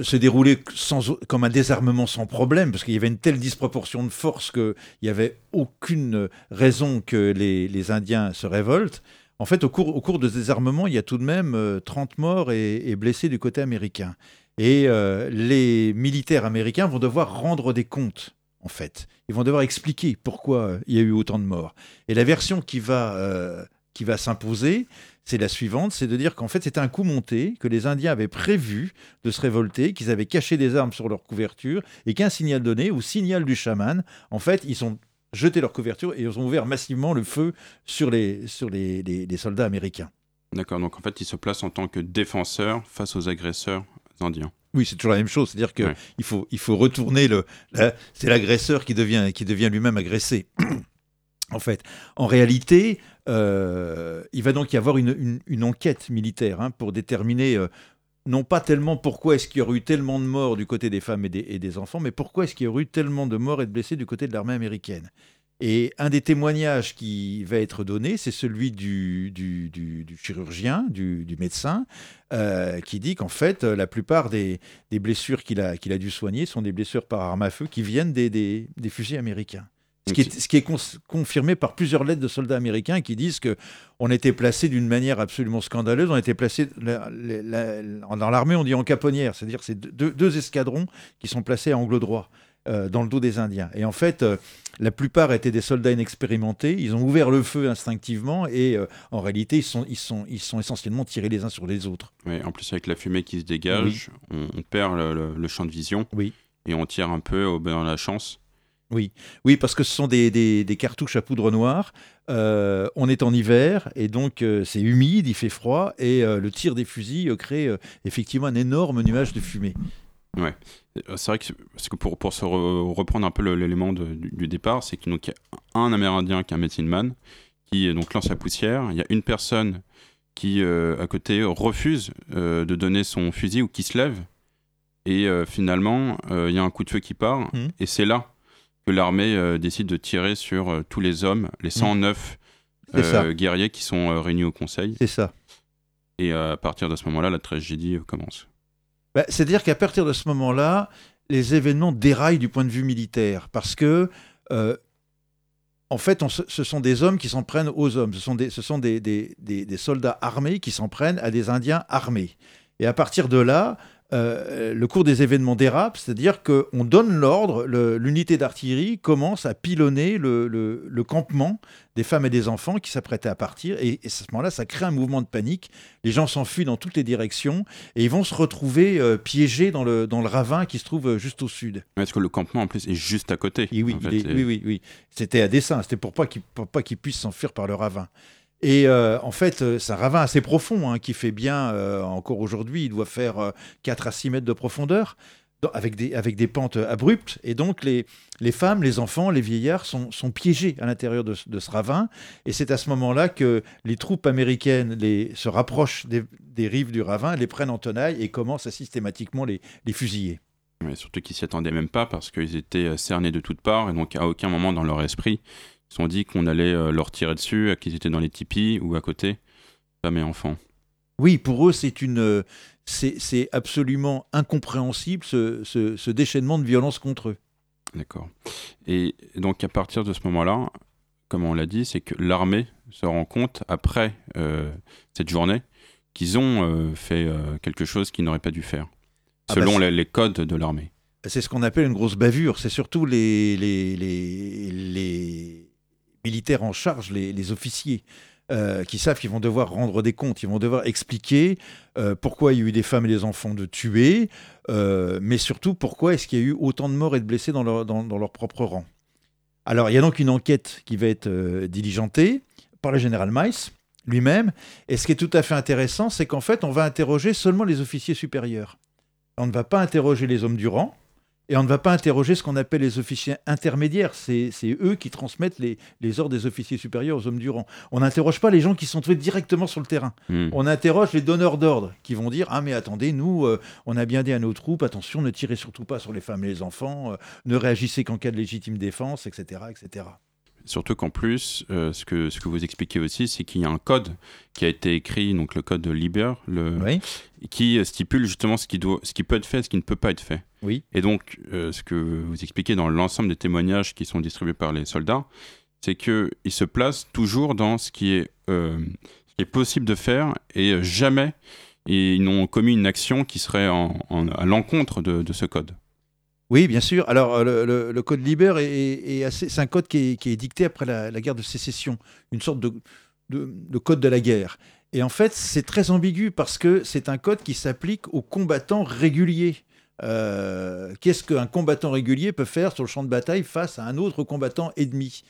se dérouler sans, comme un désarmement sans problème, parce qu'il y avait une telle disproportion de force qu'il n'y avait aucune raison que les, les Indiens se révoltent, en fait, au cours, au cours de ce désarmement, il y a tout de même euh, trente morts et, et blessés du côté américain. Et euh, les militaires américains vont devoir rendre des comptes, en fait. Ils vont devoir expliquer pourquoi euh, il y a eu autant de morts. Et la version qui va, euh, qui va s'imposer, c'est la suivante, c'est de dire qu'en fait, c'était un coup monté, que les Indiens avaient prévu de se révolter, qu'ils avaient caché des armes sur leur couverture, et qu'un signal donné, ou signal du chaman, en fait, ils ont... jeté leur couverture et ils ont ouvert massivement le feu sur les, sur les, les, les soldats américains. D'accord, donc en fait, ils se placent en tant que défenseurs face aux agresseurs indiens. Oui, c'est toujours la même chose, c'est-à-dire qu'il ouais. faut, il faut retourner, le, la, c'est l'agresseur qui devient, qui devient lui-même agressé. En fait, en réalité, euh, il va donc y avoir une, une, une enquête militaire hein, pour déterminer... Euh, non pas tellement pourquoi est-ce qu'il y aurait eu tellement de morts du côté des femmes et des, et des enfants, mais pourquoi est-ce qu'il y aurait eu tellement de morts et de blessés du côté de l'armée américaine. Et un des témoignages qui va être donné, c'est celui du, du, du, du chirurgien, du, du médecin, euh, qui dit qu'en fait, la plupart des, des blessures qu'il a, qu'il a dû soigner sont des blessures par arme à feu qui viennent des, des, des fusils américains. Ce qui est, ce qui est con, confirmé par plusieurs lettres de soldats américains qui disent qu'on était placés d'une manière absolument scandaleuse. On était placés, la, la, la, dans l'armée, on dit en caponnière, c'est-à-dire c'est deux, deux escadrons qui sont placés à angle droit. Euh, dans le dos des Indiens. Et en fait, euh, la plupart étaient des soldats inexpérimentés. Ils ont ouvert le feu instinctivement et euh, en réalité, ils sont, ils, sont, ils sont essentiellement tirés les uns sur les autres. Oui, en plus, avec la fumée qui se dégage, oui. on, on perd le, le, le champ de vision oui. et on tire un peu au beurre de la chance. Oui. oui, parce que ce sont des, des, des cartouches à poudre noire. Euh, on est en hiver et donc euh, c'est humide, il fait froid et euh, le tir des fusils euh, crée euh, effectivement un énorme nuage de fumée. Ouais, c'est vrai que, c'est que pour, pour se re, reprendre un peu le, l'élément de, du, du départ, c'est qu'il y a un Amérindien qui est un medicine man, qui donc, lance la poussière, il y a une personne qui, euh, à côté, refuse euh, de donner son fusil ou qui se lève, et euh, finalement, euh, il y a un coup de feu qui part, mmh. et c'est là que l'armée euh, décide de tirer sur euh, tous les hommes, les cent neuf mmh. euh, guerriers qui sont euh, réunis au conseil. C'est ça. Et euh, à partir de ce moment-là, la tragédie euh, commence. Bah, c'est-à-dire qu'à partir de ce moment-là, les événements déraillent du point de vue militaire, parce que, euh, en fait, on se, ce sont des hommes qui s'en prennent aux hommes, ce sont, des, ce sont des, des, des, des soldats armés qui s'en prennent à des Indiens armés. Et à partir de là, euh, le cours des événements dérape, c'est-à-dire qu'on donne l'ordre, le, l'unité d'artillerie commence à pilonner le, le, le campement des femmes et des enfants qui s'apprêtaient à partir. Et, et à ce moment-là, ça crée un mouvement de panique. Les gens s'enfuient dans toutes les directions et ils vont se retrouver euh, piégés dans le, dans le ravin qui se trouve juste au sud. Parce que le campement, en plus, est juste à côté. Et oui, en fait, et, et... oui, oui, oui. C'était à dessein. C'était pour pas qu'ils, pour pas qu'ils puissent s'enfuir par le ravin. Et euh, en fait, c'est un ravin assez profond hein, qui fait bien, euh, encore aujourd'hui, il doit faire euh, quatre à six mètres de profondeur, avec des, avec des pentes abruptes. Et donc, les, les femmes, les enfants, les vieillards sont, sont piégés à l'intérieur de, de ce ravin. Et c'est à ce moment-là que les troupes américaines les, se rapprochent des, des rives du ravin, les prennent en tenaille et commencent à systématiquement les, les fusiller. Mais surtout qu'ils ne s'y attendaient même pas parce qu'ils étaient cernés de toutes parts. Et donc, à aucun moment dans leur esprit... Ils se sont dit qu'on allait leur tirer dessus, qu'ils étaient dans les tipis ou à côté, femmes et enfants. Oui, pour eux, c'est, une, c'est, c'est absolument incompréhensible ce, ce, ce déchaînement de violence contre eux. D'accord. Et donc, à partir de ce moment-là, comme on l'a dit, c'est que l'armée se rend compte, après euh, cette journée, qu'ils ont euh, fait euh, quelque chose qu'ils n'auraient pas dû faire, ah selon bah les, les codes de l'armée. C'est ce qu'on appelle une grosse bavure. C'est surtout les... les, les, les... militaires en charge, les, les officiers, euh, qui savent qu'ils vont devoir rendre des comptes, ils vont devoir expliquer euh, pourquoi il y a eu des femmes et des enfants de tués, euh, mais surtout pourquoi est-ce qu'il y a eu autant de morts et de blessés dans leur, dans, dans leur propre rang. Alors il y a donc une enquête qui va être euh, diligentée par le général Miles lui-même, et ce qui est tout à fait intéressant, c'est qu'en fait on va interroger seulement les officiers supérieurs. On ne va pas interroger les hommes du rang, et on ne va pas interroger ce qu'on appelle les officiers intermédiaires. C'est, c'est eux qui transmettent les, les ordres des officiers supérieurs aux hommes du rang. On n'interroge pas les gens qui sont trouvés directement sur le terrain. Mmh. On interroge les donneurs d'ordre qui vont dire « Ah mais attendez, nous, euh, on a bien dit à nos troupes, attention, ne tirez surtout pas sur les femmes et les enfants, euh, ne réagissez qu'en cas de légitime défense, et cetera et cetera » Surtout qu'en plus, euh, ce, que, ce que vous expliquez aussi, c'est qu'il y a un code qui a été écrit, donc le code de Liber, le, oui. qui stipule justement ce qui, doit, ce qui peut être fait et ce qui ne peut pas être fait. Oui. Et donc, euh, ce que vous expliquez dans l'ensemble des témoignages qui sont distribués par les soldats, c'est qu'ils se placent toujours dans ce qui est, euh, ce qui est possible de faire et jamais ils n'ont commis une action qui serait en, en, à l'encontre de, de ce code. Oui, bien sûr. Alors, le, le, le code Liber, est, est assez, c'est un code qui est, qui est dicté après la, la guerre de sécession, une sorte de, de, de code de la guerre. Et en fait, c'est très ambigu parce que c'est un code qui s'applique aux combattants réguliers. Euh, qu'est-ce qu'un combattant régulier peut faire sur le champ de bataille face à un autre combattant ennemi ?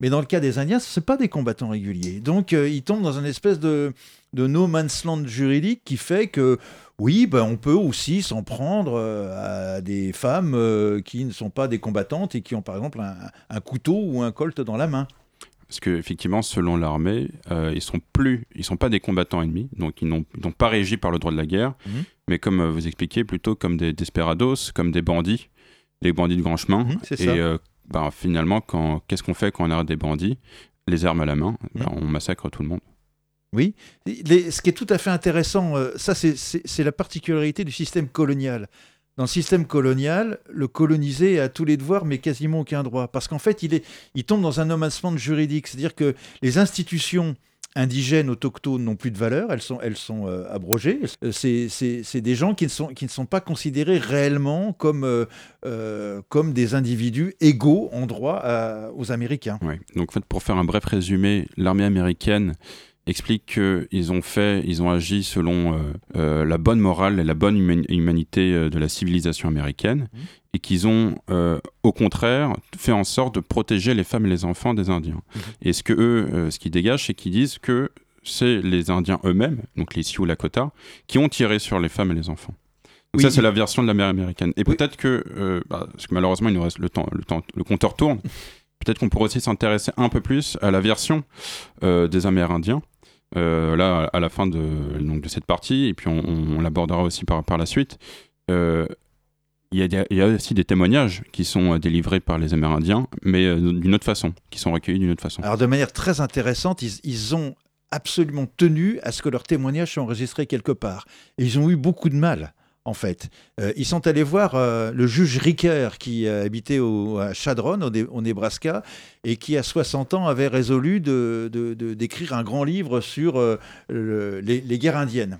Mais dans le cas des Indiens, ce ne sont pas des combattants réguliers. Donc, euh, ils tombent dans une espèce de, de no man's land juridique qui fait que, oui, bah, on peut aussi s'en prendre euh, à des femmes euh, qui ne sont pas des combattantes et qui ont, par exemple, un, un couteau ou un colt dans la main. Parce qu'effectivement, selon l'armée, euh, ils ne sont, sont pas des combattants ennemis, donc ils n'ont, ils n'ont pas régi par le droit de la guerre, mmh. mais comme euh, vous expliquez, plutôt comme des desperados, comme des bandits, des bandits de grand chemin. Mmh, c'est et, ça. Euh, ben, finalement, quand, qu'est-ce qu'on fait quand on a des bandits, les armes à la main, ben, mmh. on massacre tout le monde. Oui, les, ce qui est tout à fait intéressant, euh, ça c'est, c'est, c'est la particularité du système colonial. Dans le système colonial, le colonisé a tous les devoirs mais quasiment aucun droit. Parce qu'en fait, il, est, il tombe dans un amassement juridique. C'est-à-dire que les institutions indigènes, autochtones n'ont plus de valeur, elles sont, elles sont euh, abrogées. C'est, c'est, c'est des gens qui ne, sont, qui ne sont pas considérés réellement comme, euh, euh, comme des individus égaux en droit à, aux Américains. Ouais. Donc en fait, pour faire un bref résumé, l'armée américaine explique qu'ils ont fait, ils ont agi selon euh, euh, la bonne morale et la bonne huma- humanité euh, de la civilisation américaine, mmh. et qu'ils ont, euh, au contraire, fait en sorte de protéger les femmes et les enfants des Indiens. Mmh. Et ce que eux, euh, ce qu'ils dégagent, c'est qu'ils disent que c'est les Indiens eux-mêmes, donc les Sioux Lakota, qui ont tiré sur les femmes et les enfants. Donc oui, ça, c'est la version de la mer américaine. Et oui. peut-être que, euh, bah, parce que malheureusement, il nous reste le temps, le temps, le compteur tourne. Peut-être qu'on pourrait aussi s'intéresser un peu plus à la version euh, des Amérindiens, euh, là, à la fin de, donc, de cette partie, et puis on, on, on l'abordera aussi par, par la suite. Euh, il y a, il y a aussi des témoignages qui sont délivrés par les Amérindiens, mais euh, d'une autre façon, qui sont recueillis d'une autre façon. Alors, de manière très intéressante, ils, ils ont absolument tenu à ce que leurs témoignages soient enregistrés quelque part. Et ils ont eu beaucoup de mal. En fait, euh, ils sont allés voir euh, le juge Ricker qui euh, habitait au, à Chadron, au, au Nebraska, et qui, à soixante ans, avait résolu de, de, de, d'écrire un grand livre sur euh, le, les, les guerres indiennes.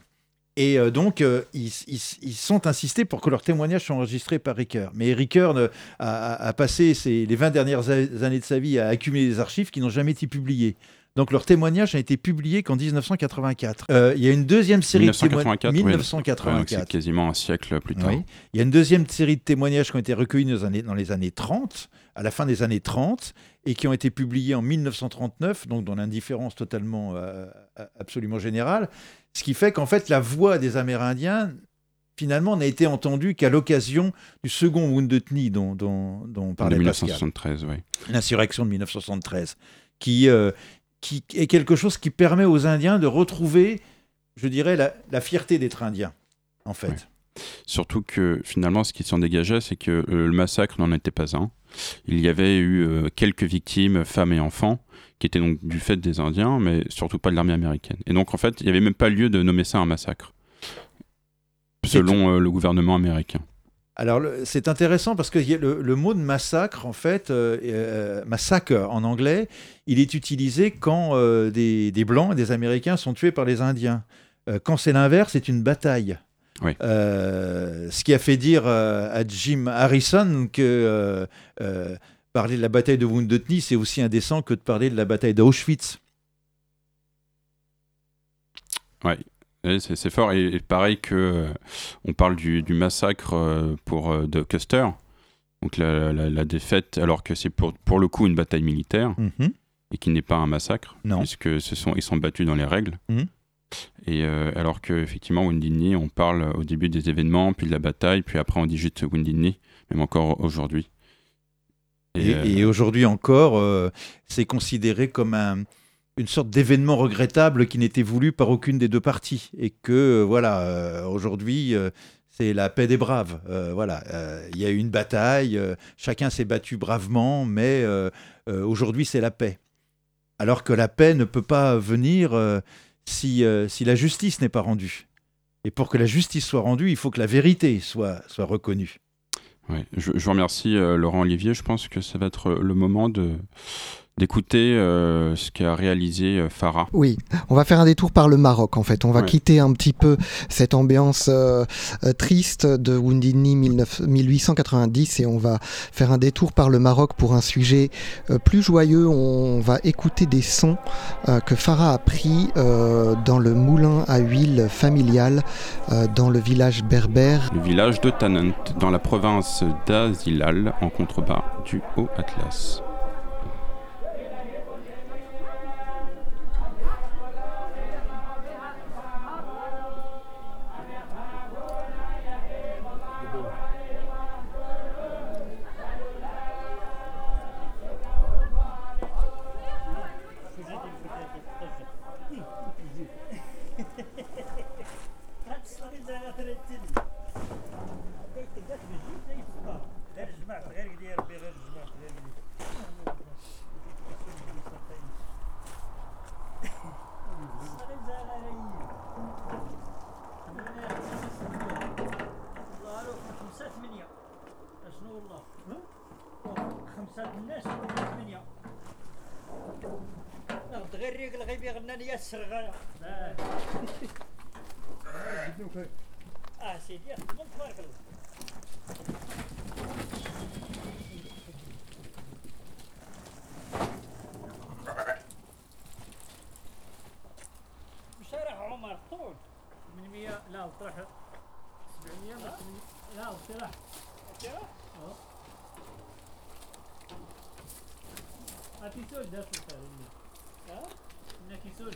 Et euh, donc, euh, ils, ils, ils sont insistés pour que leurs témoignages soient enregistrés par Ricker. Mais Ricker ne, a, a passé ses, les vingt dernières années de sa vie à accumuler des archives qui n'ont jamais été publiées. Donc, leur témoignage n'a été publié qu'en dix-neuf cent quatre-vingt-quatre. Euh, il y a une deuxième série de témoignages... mille neuf cent quatre-vingt-quatre. Ouais, c'est quasiment un siècle plus tard. Oui. Il y a une deuxième série de témoignages qui ont été recueillis dans les années, dans les années trente, à la fin des années trente, et qui ont été publiés en mille neuf cent trente-neuf, donc dans l'indifférence totalement, euh, absolument générale. Ce qui fait qu'en fait, la voix des Amérindiens, finalement, n'a été entendue qu'à l'occasion du second Wounded Knee dont, dont, dont parlait Pascal. mille neuf cent soixante-treize, oui. L'insurrection de mille neuf cent soixante-treize, qui... Euh, qui est quelque chose qui permet aux Indiens de retrouver, je dirais, la, la fierté d'être Indien, en fait. Ouais. Surtout que, finalement, ce qui s'en dégageait, c'est que euh, le massacre n'en était pas un. Il y avait eu euh, quelques victimes, femmes et enfants, qui étaient donc du fait des Indiens, mais surtout pas de l'armée américaine. Et donc, en fait, il n'y avait même pas lieu de nommer ça un massacre, selon euh, le gouvernement américain. Alors, c'est intéressant parce que le, le mot de massacre, en fait, euh, massacre en anglais, il est utilisé quand euh, des, des Blancs et des Américains sont tués par les Indiens. Euh, quand c'est l'inverse, c'est une bataille. Oui. Euh, ce qui a fait dire euh, à Jim Harrison que euh, euh, parler de la bataille de Wounded Knee, c'est aussi indécent que de parler de la bataille d'Auschwitz. Oui. C'est, c'est fort, et, et pareil que euh, on parle du, du massacre euh, pour, euh, de Custer, donc la, la, la défaite, alors que c'est pour, pour le coup une bataille militaire, mm-hmm. et qui n'est pas un massacre, non. puisque ce sont, ils sont battus dans les règles, mm-hmm. et, euh, alors qu'effectivement, Wounded Knee, on parle au début des événements, puis de la bataille, puis après on digite Wounded Knee, même encore aujourd'hui. Et, et, euh, et aujourd'hui encore, euh, c'est considéré comme un... une sorte d'événement regrettable qui n'était voulu par aucune des deux parties. Et que, euh, voilà, euh, aujourd'hui, euh, c'est la paix des braves. Euh, voilà, euh, y a eu une bataille, euh, chacun s'est battu bravement, mais euh, euh, aujourd'hui, c'est la paix. Alors que la paix ne peut pas venir euh, si, euh, si la justice n'est pas rendue. Et pour que la justice soit rendue, il faut que la vérité soit, soit reconnue. Ouais, je, je vous remercie, euh, Laurent Olivier. Je pense que ça va être le moment de... d'écouter euh, ce qu'a réalisé Farah. Oui, on va faire un détour par le Maroc en fait, on va ouais. quitter un petit peu cette ambiance euh, triste de Wounded Knee dix-neuf cent quatre-vingt-dix et on va faire un détour par le Maroc pour un sujet euh, plus joyeux. On va écouter des sons euh, que Farah a pris euh, dans le moulin à huile familial euh, dans le village berbère. Le village de Tanant, dans la province d'Azilal, en contrebas du Haut-Atlas. سادناش ثمانية ناخد غير الريق الغيبي غنانية الشرغانة اه سيدي خدمت تبارك الله بشارع عمر طول من مية لا وطرح سبعمية لا وطرح وطرح هاتي سول داخل تاريني ها؟ هناكي سول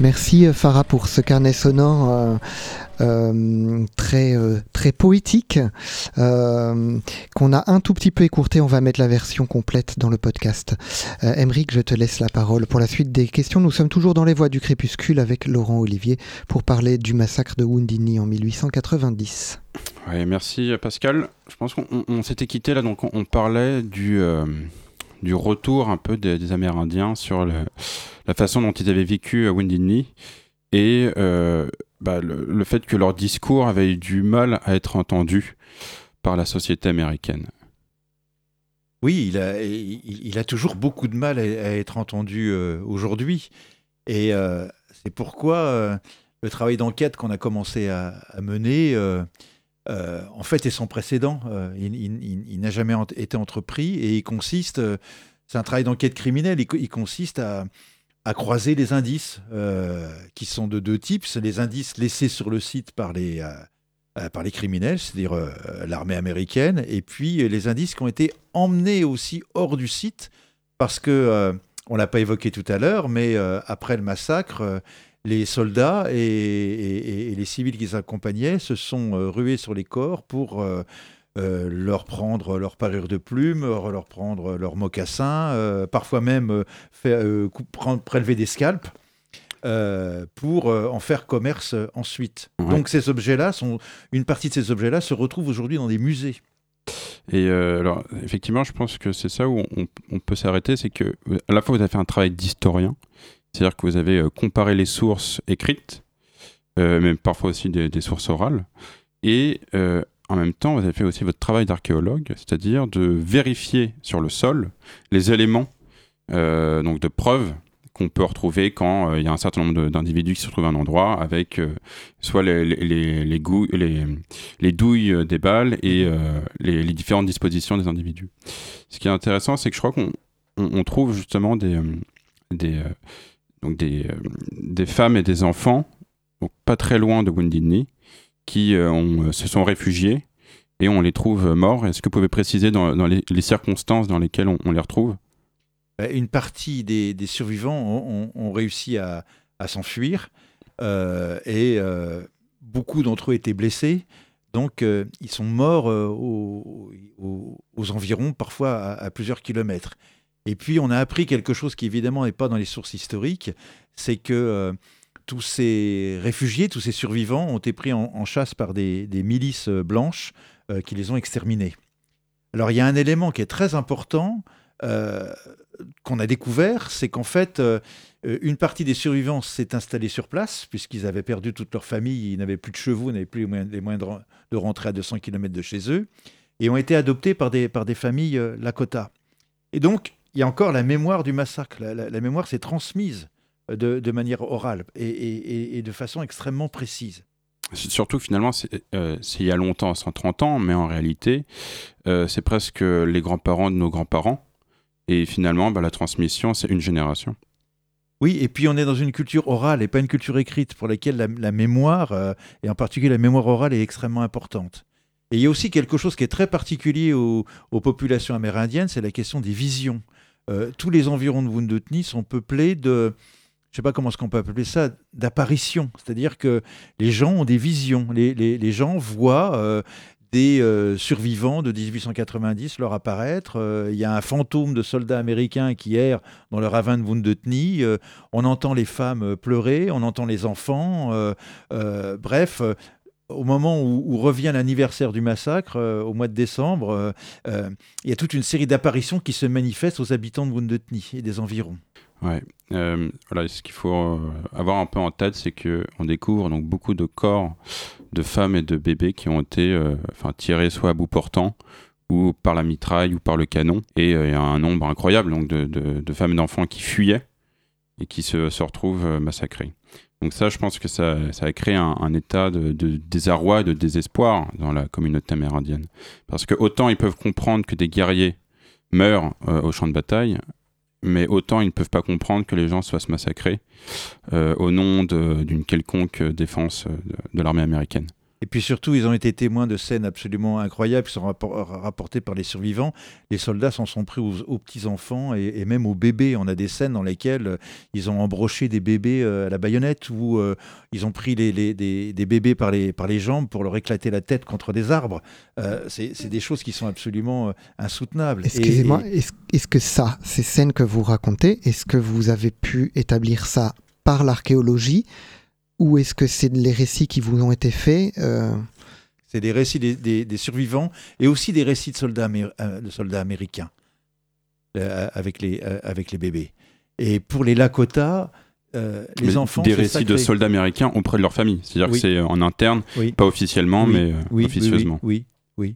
Merci Farah pour ce carnet sonore euh, euh, très, euh, très poétique euh, qu'on a un tout petit peu écourté. On va mettre la version complète dans le podcast. Euh, Aymeric, je te laisse la parole pour la suite des questions. Nous sommes toujours dans les voies du crépuscule avec Laurent Olivier pour parler du massacre de Wounded Knee en dix-huit cent quatre-vingt-dix. Ouais, merci Pascal. Je pense qu'on on, on s'était quitté là, donc on, on parlait du... Euh... du retour un peu des, des Amérindiens sur le, la façon dont ils avaient vécu à Wounded Knee et euh, bah, le, le fait que leur discours avait eu du mal à être entendu par la société américaine. Oui, il a, il, il a toujours beaucoup de mal à, à être entendu euh, aujourd'hui. Et euh, c'est pourquoi euh, le travail d'enquête qu'on a commencé à, à mener... Euh, Euh, en fait, est sans précédent. Euh, il, il, il, il n'a jamais ent- été entrepris et il consiste, euh, c'est un travail d'enquête criminelle, il, co- il consiste à, à croiser les indices euh, qui sont de deux types. C'est les indices laissés sur le site par les, euh, par les criminels, c'est-à-dire euh, l'armée américaine, et puis euh, les indices qui ont été emmenés aussi hors du site parce que, euh, on ne l'a pas évoqué tout à l'heure, mais euh, après le massacre... Euh, les soldats et, et, et les civils qui les accompagnaient se sont euh, rués sur les corps pour euh, euh, leur prendre leur parure de plumes, leur prendre leurs mocassins, euh, parfois même euh, faire, euh, prendre, prélever des scalps euh, pour euh, en faire commerce euh, ensuite. Ouais. Donc ces objets-là, sont, une partie de ces objets-là se retrouvent aujourd'hui dans des musées. Et euh, alors effectivement, je pense que c'est ça où on, on peut s'arrêter, c'est que à la fois vous avez fait un travail d'historien. C'est-à-dire que vous avez comparé les sources écrites, euh, même parfois aussi des, des sources orales, et euh, en même temps vous avez fait aussi votre travail d'archéologue, c'est-à-dire de vérifier sur le sol les éléments euh, donc de preuves qu'on peut retrouver quand il euh, y a un certain nombre de, d'individus qui se retrouvent à un endroit avec euh, soit les, les, les, les, gou- les, les douilles des balles et euh, les, les différentes dispositions des individus. Ce qui est intéressant, c'est que je crois qu'on on, on trouve justement des, des, euh, donc des, euh, des femmes et des enfants, donc pas très loin de Wounded Knee, qui euh, ont, se sont réfugiés et on les trouve morts. Est-ce que vous pouvez préciser dans, dans les, les circonstances dans lesquelles on, on les retrouve ? Une partie des, des survivants ont, ont, ont réussi à, à s'enfuir euh, et euh, beaucoup d'entre eux étaient blessés. Donc, euh, ils sont morts euh, aux, aux, aux environs, parfois à, à plusieurs kilomètres. Et puis, on a appris quelque chose qui, évidemment, n'est pas dans les sources historiques, c'est que euh, tous ces réfugiés, tous ces survivants ont été pris en, en chasse par des, des milices blanches euh, qui les ont exterminés. Alors, il y a un élément qui est très important Euh, qu'on a découvert, c'est qu'en fait, euh, une partie des survivants s'est installée sur place, puisqu'ils avaient perdu toute leur famille, ils n'avaient plus de chevaux, ils n'avaient plus les moyens de, de rentrer à deux cents kilomètres de chez eux, et ont été adoptés par des, par des familles euh, Lakota. Et donc, il y a encore la mémoire du massacre, la, la, la mémoire s'est transmise de, de manière orale, et, et, et de façon extrêmement précise. Surtout, finalement, c'est, euh, c'est il y a longtemps, cent trente ans, mais en réalité, euh, c'est presque les grands-parents de nos grands-parents. Et finalement, bah, la transmission, c'est une génération. Oui, et puis on est dans une culture orale et pas une culture écrite, pour laquelle la, la mémoire, euh, et en particulier la mémoire orale, est extrêmement importante. Et il y a aussi quelque chose qui est très particulier aux, aux populations amérindiennes, c'est la question des visions. Euh, tous les environs de Wounded Knee sont peuplés de, je ne sais pas comment est-ce qu'on peut appeler ça, d'apparitions. C'est-à-dire que les gens ont des visions, les, les, les gens voient... Euh, des euh, survivants de dix-huit cent quatre-vingt-dix leur apparaître. Il euh, y a un fantôme de soldats américains qui erre dans le ravin de Wounded Knee. Euh, on entend les femmes pleurer, on entend les enfants. Euh, euh, bref, euh, au moment où, où revient l'anniversaire du massacre, euh, au mois de décembre, euh, euh, y a toute une série d'apparitions qui se manifestent aux habitants de Wounded Knee et des environs. Ouais. Euh, voilà, ce qu'il faut avoir un peu en tête, c'est qu'on découvre donc, beaucoup de corps de femmes et de bébés qui ont été euh, enfin, tirés soit à bout portant, ou par la mitraille, ou par le canon. Et il euh, y a un nombre incroyable donc, de, de, de femmes et d'enfants qui fuyaient et qui se, se retrouvent euh, massacrés. Donc ça, je pense que ça, ça a créé un, un état de, de désarroi, de désespoir dans la communauté amérindienne. Parce que autant ils peuvent comprendre que des guerriers meurent euh, au champ de bataille, mais autant ils ne peuvent pas comprendre que les gens se fassent massacrer euh, au nom de, d'une quelconque défense de, de l'armée américaine. Et puis surtout, ils ont été témoins de scènes absolument incroyables qui sont rappor- rapportées par les survivants. Les soldats s'en sont pris aux, aux petits-enfants et, et même aux bébés. On a des scènes dans lesquelles ils ont embroché des bébés à la baïonnette ou euh, ils ont pris les, les, des, des bébés par les, par les jambes pour leur éclater la tête contre des arbres. Euh, c'est, c'est des choses qui sont absolument insoutenables. Excusez-moi, et, et... Est-ce, est-ce que ça, ces scènes que vous racontez, est-ce que vous avez pu établir ça par l'archéologie ? Ou est-ce que c'est les récits qui vous ont été faits euh... C'est des récits des, des, des survivants et aussi des récits de soldats, améri- de soldats américains euh, avec, les, euh, avec les bébés. Et pour les Lakota, euh, les mais enfants... Des récits sacrés. De soldats américains auprès de leur famille. C'est-à-dire oui. que c'est en interne, oui. pas officiellement, oui. mais euh, oui, officieusement. Oui, oui, oui.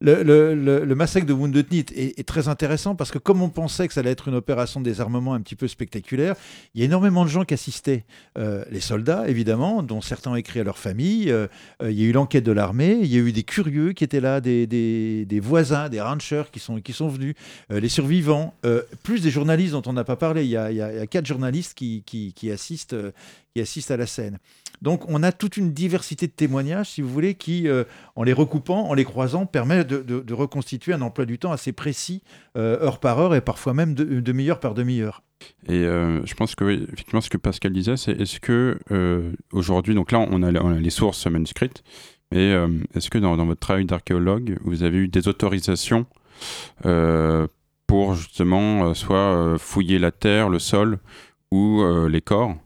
Le, le, le, le massacre de Wounded Knee est, est très intéressant parce que comme on pensait que ça allait être une opération de désarmement un petit peu spectaculaire, il y a énormément de gens qui assistaient. Euh, les soldats, évidemment, dont certains ont écrit à leur famille. Euh, il y a eu l'enquête de l'armée, il y a eu des curieux qui étaient là, des, des, des voisins, des ranchers qui sont, qui sont venus, euh, les survivants, euh, plus des journalistes dont on n'a pas parlé. Il y a, il y a, il y a quatre journalistes qui, qui, qui, assistent, euh, qui assistent à la scène. Donc on a toute une diversité de témoignages, si vous voulez, qui, euh, en les recoupant, en les croisant, permet de, de, de reconstituer un emploi du temps assez précis, euh, heure par heure, et parfois même de, demi-heure par demi-heure. Et euh, je pense que, oui, effectivement, ce que Pascal disait, c'est est-ce que, euh, aujourd'hui, donc là, on a, on a les sources manuscrites, mais euh, est-ce que dans, dans votre travail d'archéologue, vous avez eu des autorisations euh, pour, justement, euh, soit euh, fouiller la terre, le sol, ou euh, les corps ?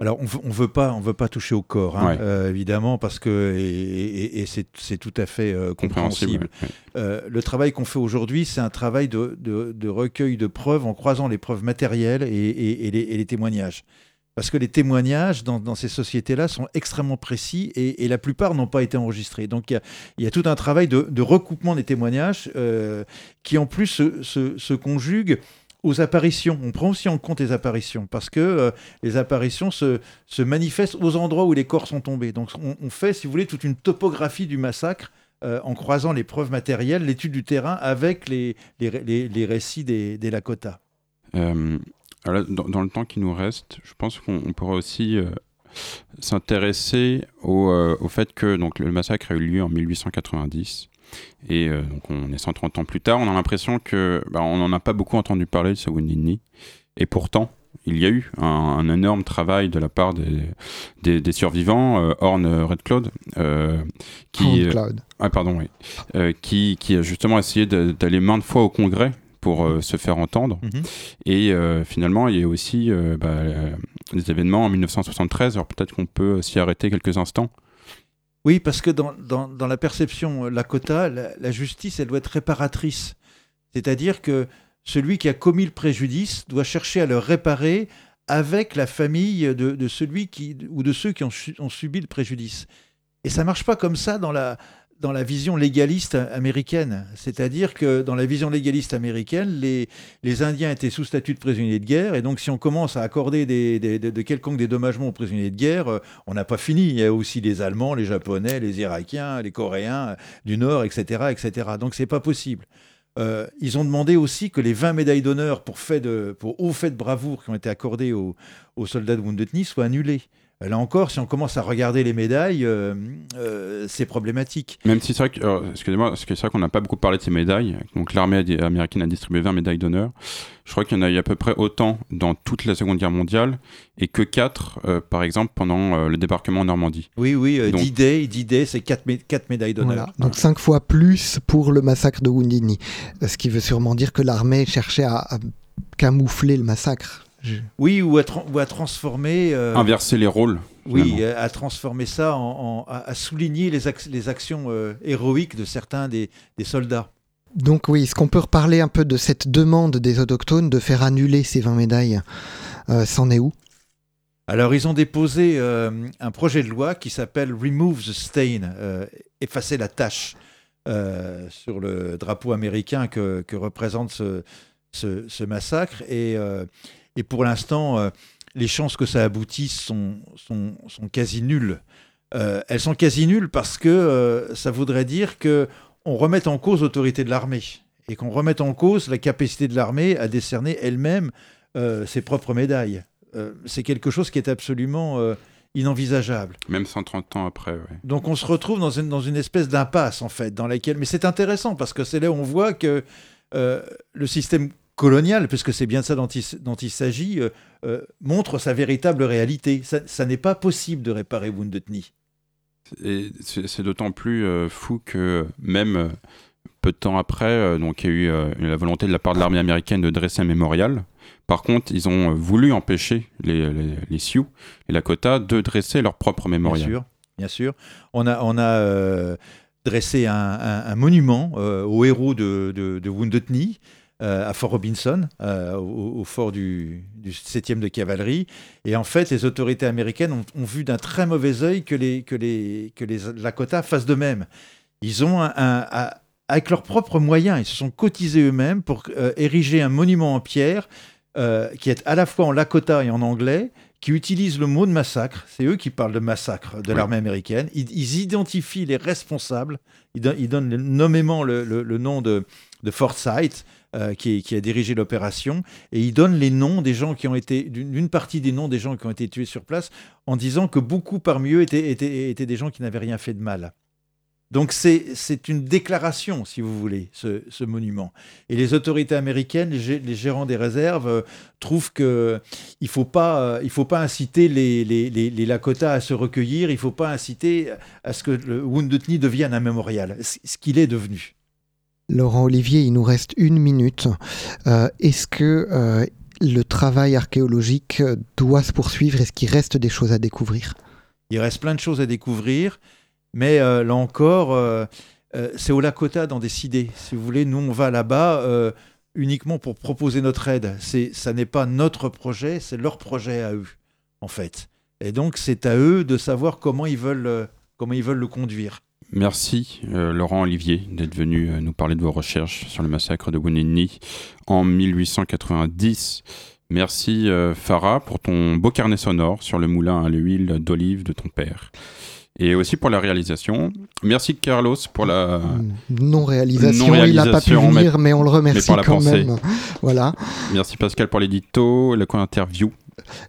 Alors, on ne veut pas, on veut pas toucher au corps, hein, ouais. euh, évidemment, parce que et, et, et c'est, c'est tout à fait euh, compréhensible. compréhensible ouais. euh, le travail qu'on fait aujourd'hui, c'est un travail de, de, de recueil de preuves en croisant les preuves matérielles et, et, et, les, et les témoignages. Parce que les témoignages dans, dans ces sociétés-là sont extrêmement précis et, et la plupart n'ont pas été enregistrés. Donc, il y, y a tout un travail de, de recoupement des témoignages euh, qui, en plus, se, se, se conjuguent aux apparitions. On prend aussi en compte les apparitions parce que euh, les apparitions se, se manifestent aux endroits où les corps sont tombés. Donc, on, on fait, si vous voulez, toute une topographie du massacre euh, en croisant les preuves matérielles, l'étude du terrain avec les, les, les, les récits des, des Lakota. Euh... Alors là, dans, dans le temps qui nous reste, je pense qu'on pourra aussi euh, s'intéresser au, euh, au fait que donc, le massacre a eu lieu en mille huit cent quatre-vingt-dix et euh, donc on est cent trente ans plus tard. On a l'impression que bah, on n'en a pas beaucoup entendu parler de ce Wounded Knee et pourtant il y a eu un, un énorme travail de la part des, des, des survivants, euh, Horn Red Cloud, euh, qui, Red Cloud. Euh, ah, pardon, oui, euh, qui, qui a justement essayé de, d'aller maintes fois au Congrès pour euh, se faire entendre. Mmh. Et euh, finalement, il y a aussi euh, bah, euh, des événements en dix-neuf cent soixante-treize. Alors peut-être qu'on peut s'y arrêter quelques instants. Oui, parce que dans, dans, dans la perception Lakota, la, la justice, elle doit être réparatrice. C'est-à-dire que celui qui a commis le préjudice doit chercher à le réparer avec la famille de, de celui qui, ou de ceux qui ont, ont subi le préjudice. Et ça ne marche pas comme ça dans la... dans la vision légaliste américaine. C'est-à-dire que dans la vision légaliste américaine, les, les Indiens étaient sous statut de prisonniers de guerre, et donc si on commence à accorder des, des, des, de quelconques dédommagements aux prisonniers de guerre, on n'a pas fini. Il y a aussi les Allemands, les Japonais, les Irakiens, les Coréens du Nord, et cetera, et cetera. Donc c'est pas possible. Euh, ils ont demandé aussi que les vingt médailles d'honneur pour fait de, pour haut fait de bravoure qui ont été accordées aux, aux soldats de Wounded Knee soient annulées. Là encore, si on commence à regarder les médailles, euh, euh, c'est problématique. Même si c'est vrai que, alors, excusez-moi, parce que c'est vrai qu'on n'a pas beaucoup parlé de ces médailles. Donc l'armée adi- américaine a distribué vingt médailles d'honneur. Je crois qu'il y en a eu à peu près autant dans toute la Seconde Guerre mondiale et que quatre, euh, par exemple, pendant euh, le débarquement en Normandie. Oui, oui, euh, donc, D-Day, D-Day, c'est quatre, mé- quatre médailles d'honneur. Voilà, donc cinq ouais. fois plus pour le massacre de Wounded Knee. Ce qui veut sûrement dire que l'armée cherchait à, à camoufler le massacre. Oui, ou à, tra- ou à transformer... Euh, Inverser les rôles. Oui, euh, à transformer ça, en, en, à souligner les, ac- les actions euh, héroïques de certains des, des soldats. Donc oui, est-ce qu'on peut reparler un peu de cette demande des autochtones de faire annuler ces vingt médailles euh, c'en est où ? Alors, ils ont déposé euh, un projet de loi qui s'appelle « Remove the Stain euh, », effacer la tache euh, sur le drapeau américain que, que représente ce, ce, ce massacre. Et... Euh, Et pour l'instant, euh, les chances que ça aboutisse sont, sont, sont quasi nulles. Euh, elles sont quasi nulles parce que euh, ça voudrait dire qu'on remette en cause l'autorité de l'armée et qu'on remette en cause la capacité de l'armée à décerner elle-même euh, ses propres médailles. Euh, c'est quelque chose qui est absolument euh, inenvisageable. Même cent trente ans après, oui. Donc on se retrouve dans une, dans une espèce d'impasse, en fait, dans laquelle... Mais c'est intéressant parce que c'est là où on voit que euh, le système... colonial, puisque c'est bien de ça dont il, dont il s'agit, euh, euh, montre sa véritable réalité. Ça, ça n'est pas possible de réparer Wounded Knee. Et c'est, c'est d'autant plus euh, fou que même peu de temps après, euh, donc, il y a eu euh, la volonté de la part de l'armée américaine de dresser un mémorial. Par contre, ils ont voulu empêcher les, les, les Sioux et Lakota de dresser leur propre mémorial. Bien sûr, bien sûr. On a... On a euh, dressé un, un, un monument euh, aux héros de, de, de Wounded Knee, Euh, à Fort Robinson, euh, au, au fort du, du septième de cavalerie. Et en fait, les autorités américaines ont, ont vu d'un très mauvais œil que les, que les, que les Lakota fassent de même. Ils ont, un, un, un, avec leurs propres moyens, ils se sont cotisés eux-mêmes pour euh, ériger un monument en pierre euh, qui est à la fois en Lakota et en anglais, qui utilise le mot de massacre. C'est eux qui parlent de massacre de l'armée américaine. Ils, ils identifient les responsables. Ils, don, ils donnent nommément le, le, le nom de, de Forsyth, Euh, qui, qui a dirigé l'opération, et il donne les noms des gens qui ont été, d'une partie des noms des gens qui ont été tués sur place, en disant que beaucoup parmi eux étaient, étaient, étaient des gens qui n'avaient rien fait de mal. Donc c'est, c'est une déclaration, si vous voulez, ce, ce monument. Et les autorités américaines, les, les gérants des réserves, euh, trouvent qu'il ne faut pas, euh, il faut pas inciter les, les, les, les Lakota à se recueillir, il ne faut pas inciter à ce que le Wounded Knee devienne un mémorial, ce qu'il est devenu. Laurent Olivier, il nous reste une minute. Euh, est-ce que euh, le travail archéologique doit se poursuivre ? Est-ce qu'il reste des choses à découvrir ? Il reste plein de choses à découvrir, mais euh, là encore, euh, euh, c'est au Lakota d'en décider. Si vous voulez, nous, on va là-bas euh, uniquement pour proposer notre aide. C'est, ça n'est pas notre projet, c'est leur projet à eux. en fait. Et donc, c'est à eux de savoir comment ils veulent, comment ils veulent le conduire. Merci euh, Laurent Olivier d'être venu euh, nous parler de vos recherches sur le massacre de Wounded Knee en mille huit cent quatre-vingt-dix. Merci euh, Farah pour ton beau carnet sonore sur le moulin à l'huile d'olive de ton père. Et aussi pour la réalisation. Merci Carlos pour la non-réalisation. non-réalisation. Il n'a pas pu venir, mais on le remercie quand pensée. même. Voilà. Merci Pascal pour l'édito, le coin interview.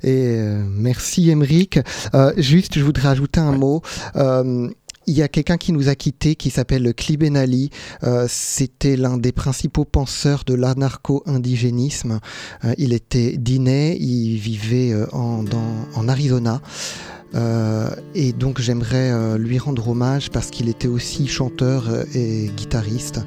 Et euh, merci Aymeric. Euh, juste, je voudrais ajouter un ouais. mot. Euh, Il y a quelqu'un qui nous a quittés, qui s'appelle Kli Ben Ali. Euh, c'était l'un des principaux penseurs de l'anarcho-indigénisme. Euh, il était dinais, il vivait en, dans, en Arizona. Euh, et donc j'aimerais euh, lui rendre hommage parce qu'il était aussi chanteur et guitariste,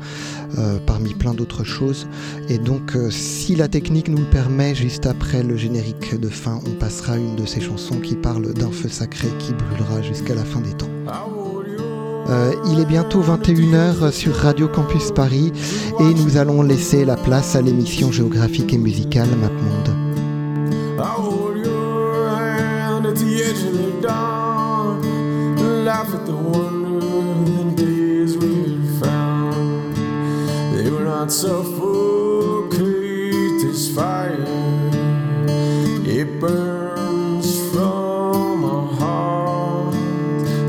euh, parmi plein d'autres choses. Et donc euh, si la technique nous le permet, juste après le générique de fin, on passera une de ses chansons qui parle d'un feu sacré qui brûlera jusqu'à la fin des temps. Euh, il est bientôt vingt et une heures sur Radio Campus Paris et nous allons laisser la place à l'émission géographique et musicale MapMonde. I hold your hand at the edge of the dawn, laugh at the wonder of the days we've found. They will not suffocate this fire, it burns from our heart.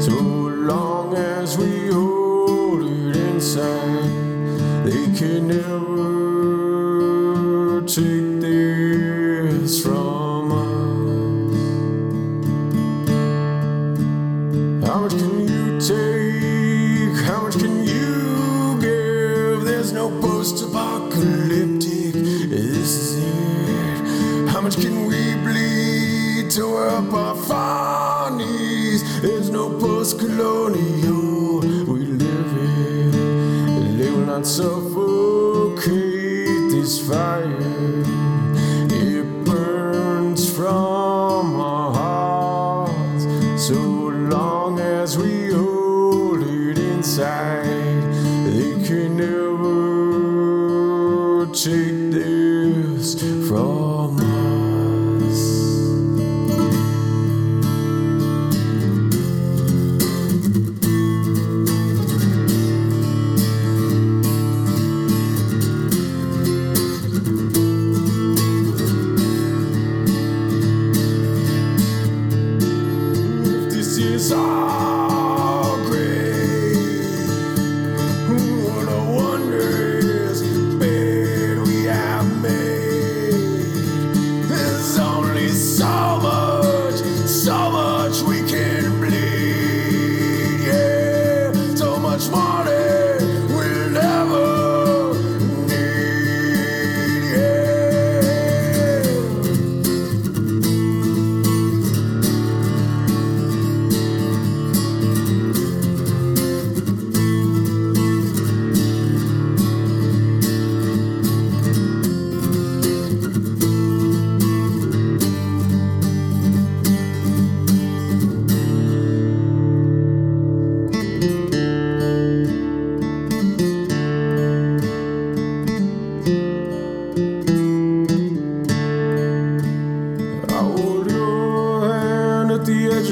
So long as we hold it inside, they can never take this from us. How much can you take? How much can you give? There's no post-apocalyptic. This is it. How much can we bleed to help our far knees? There's no post-colonial. We live it. And they will not suffocate this fire. From our hearts, so long as we hold it inside, they can never take this from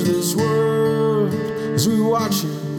this world as we watch it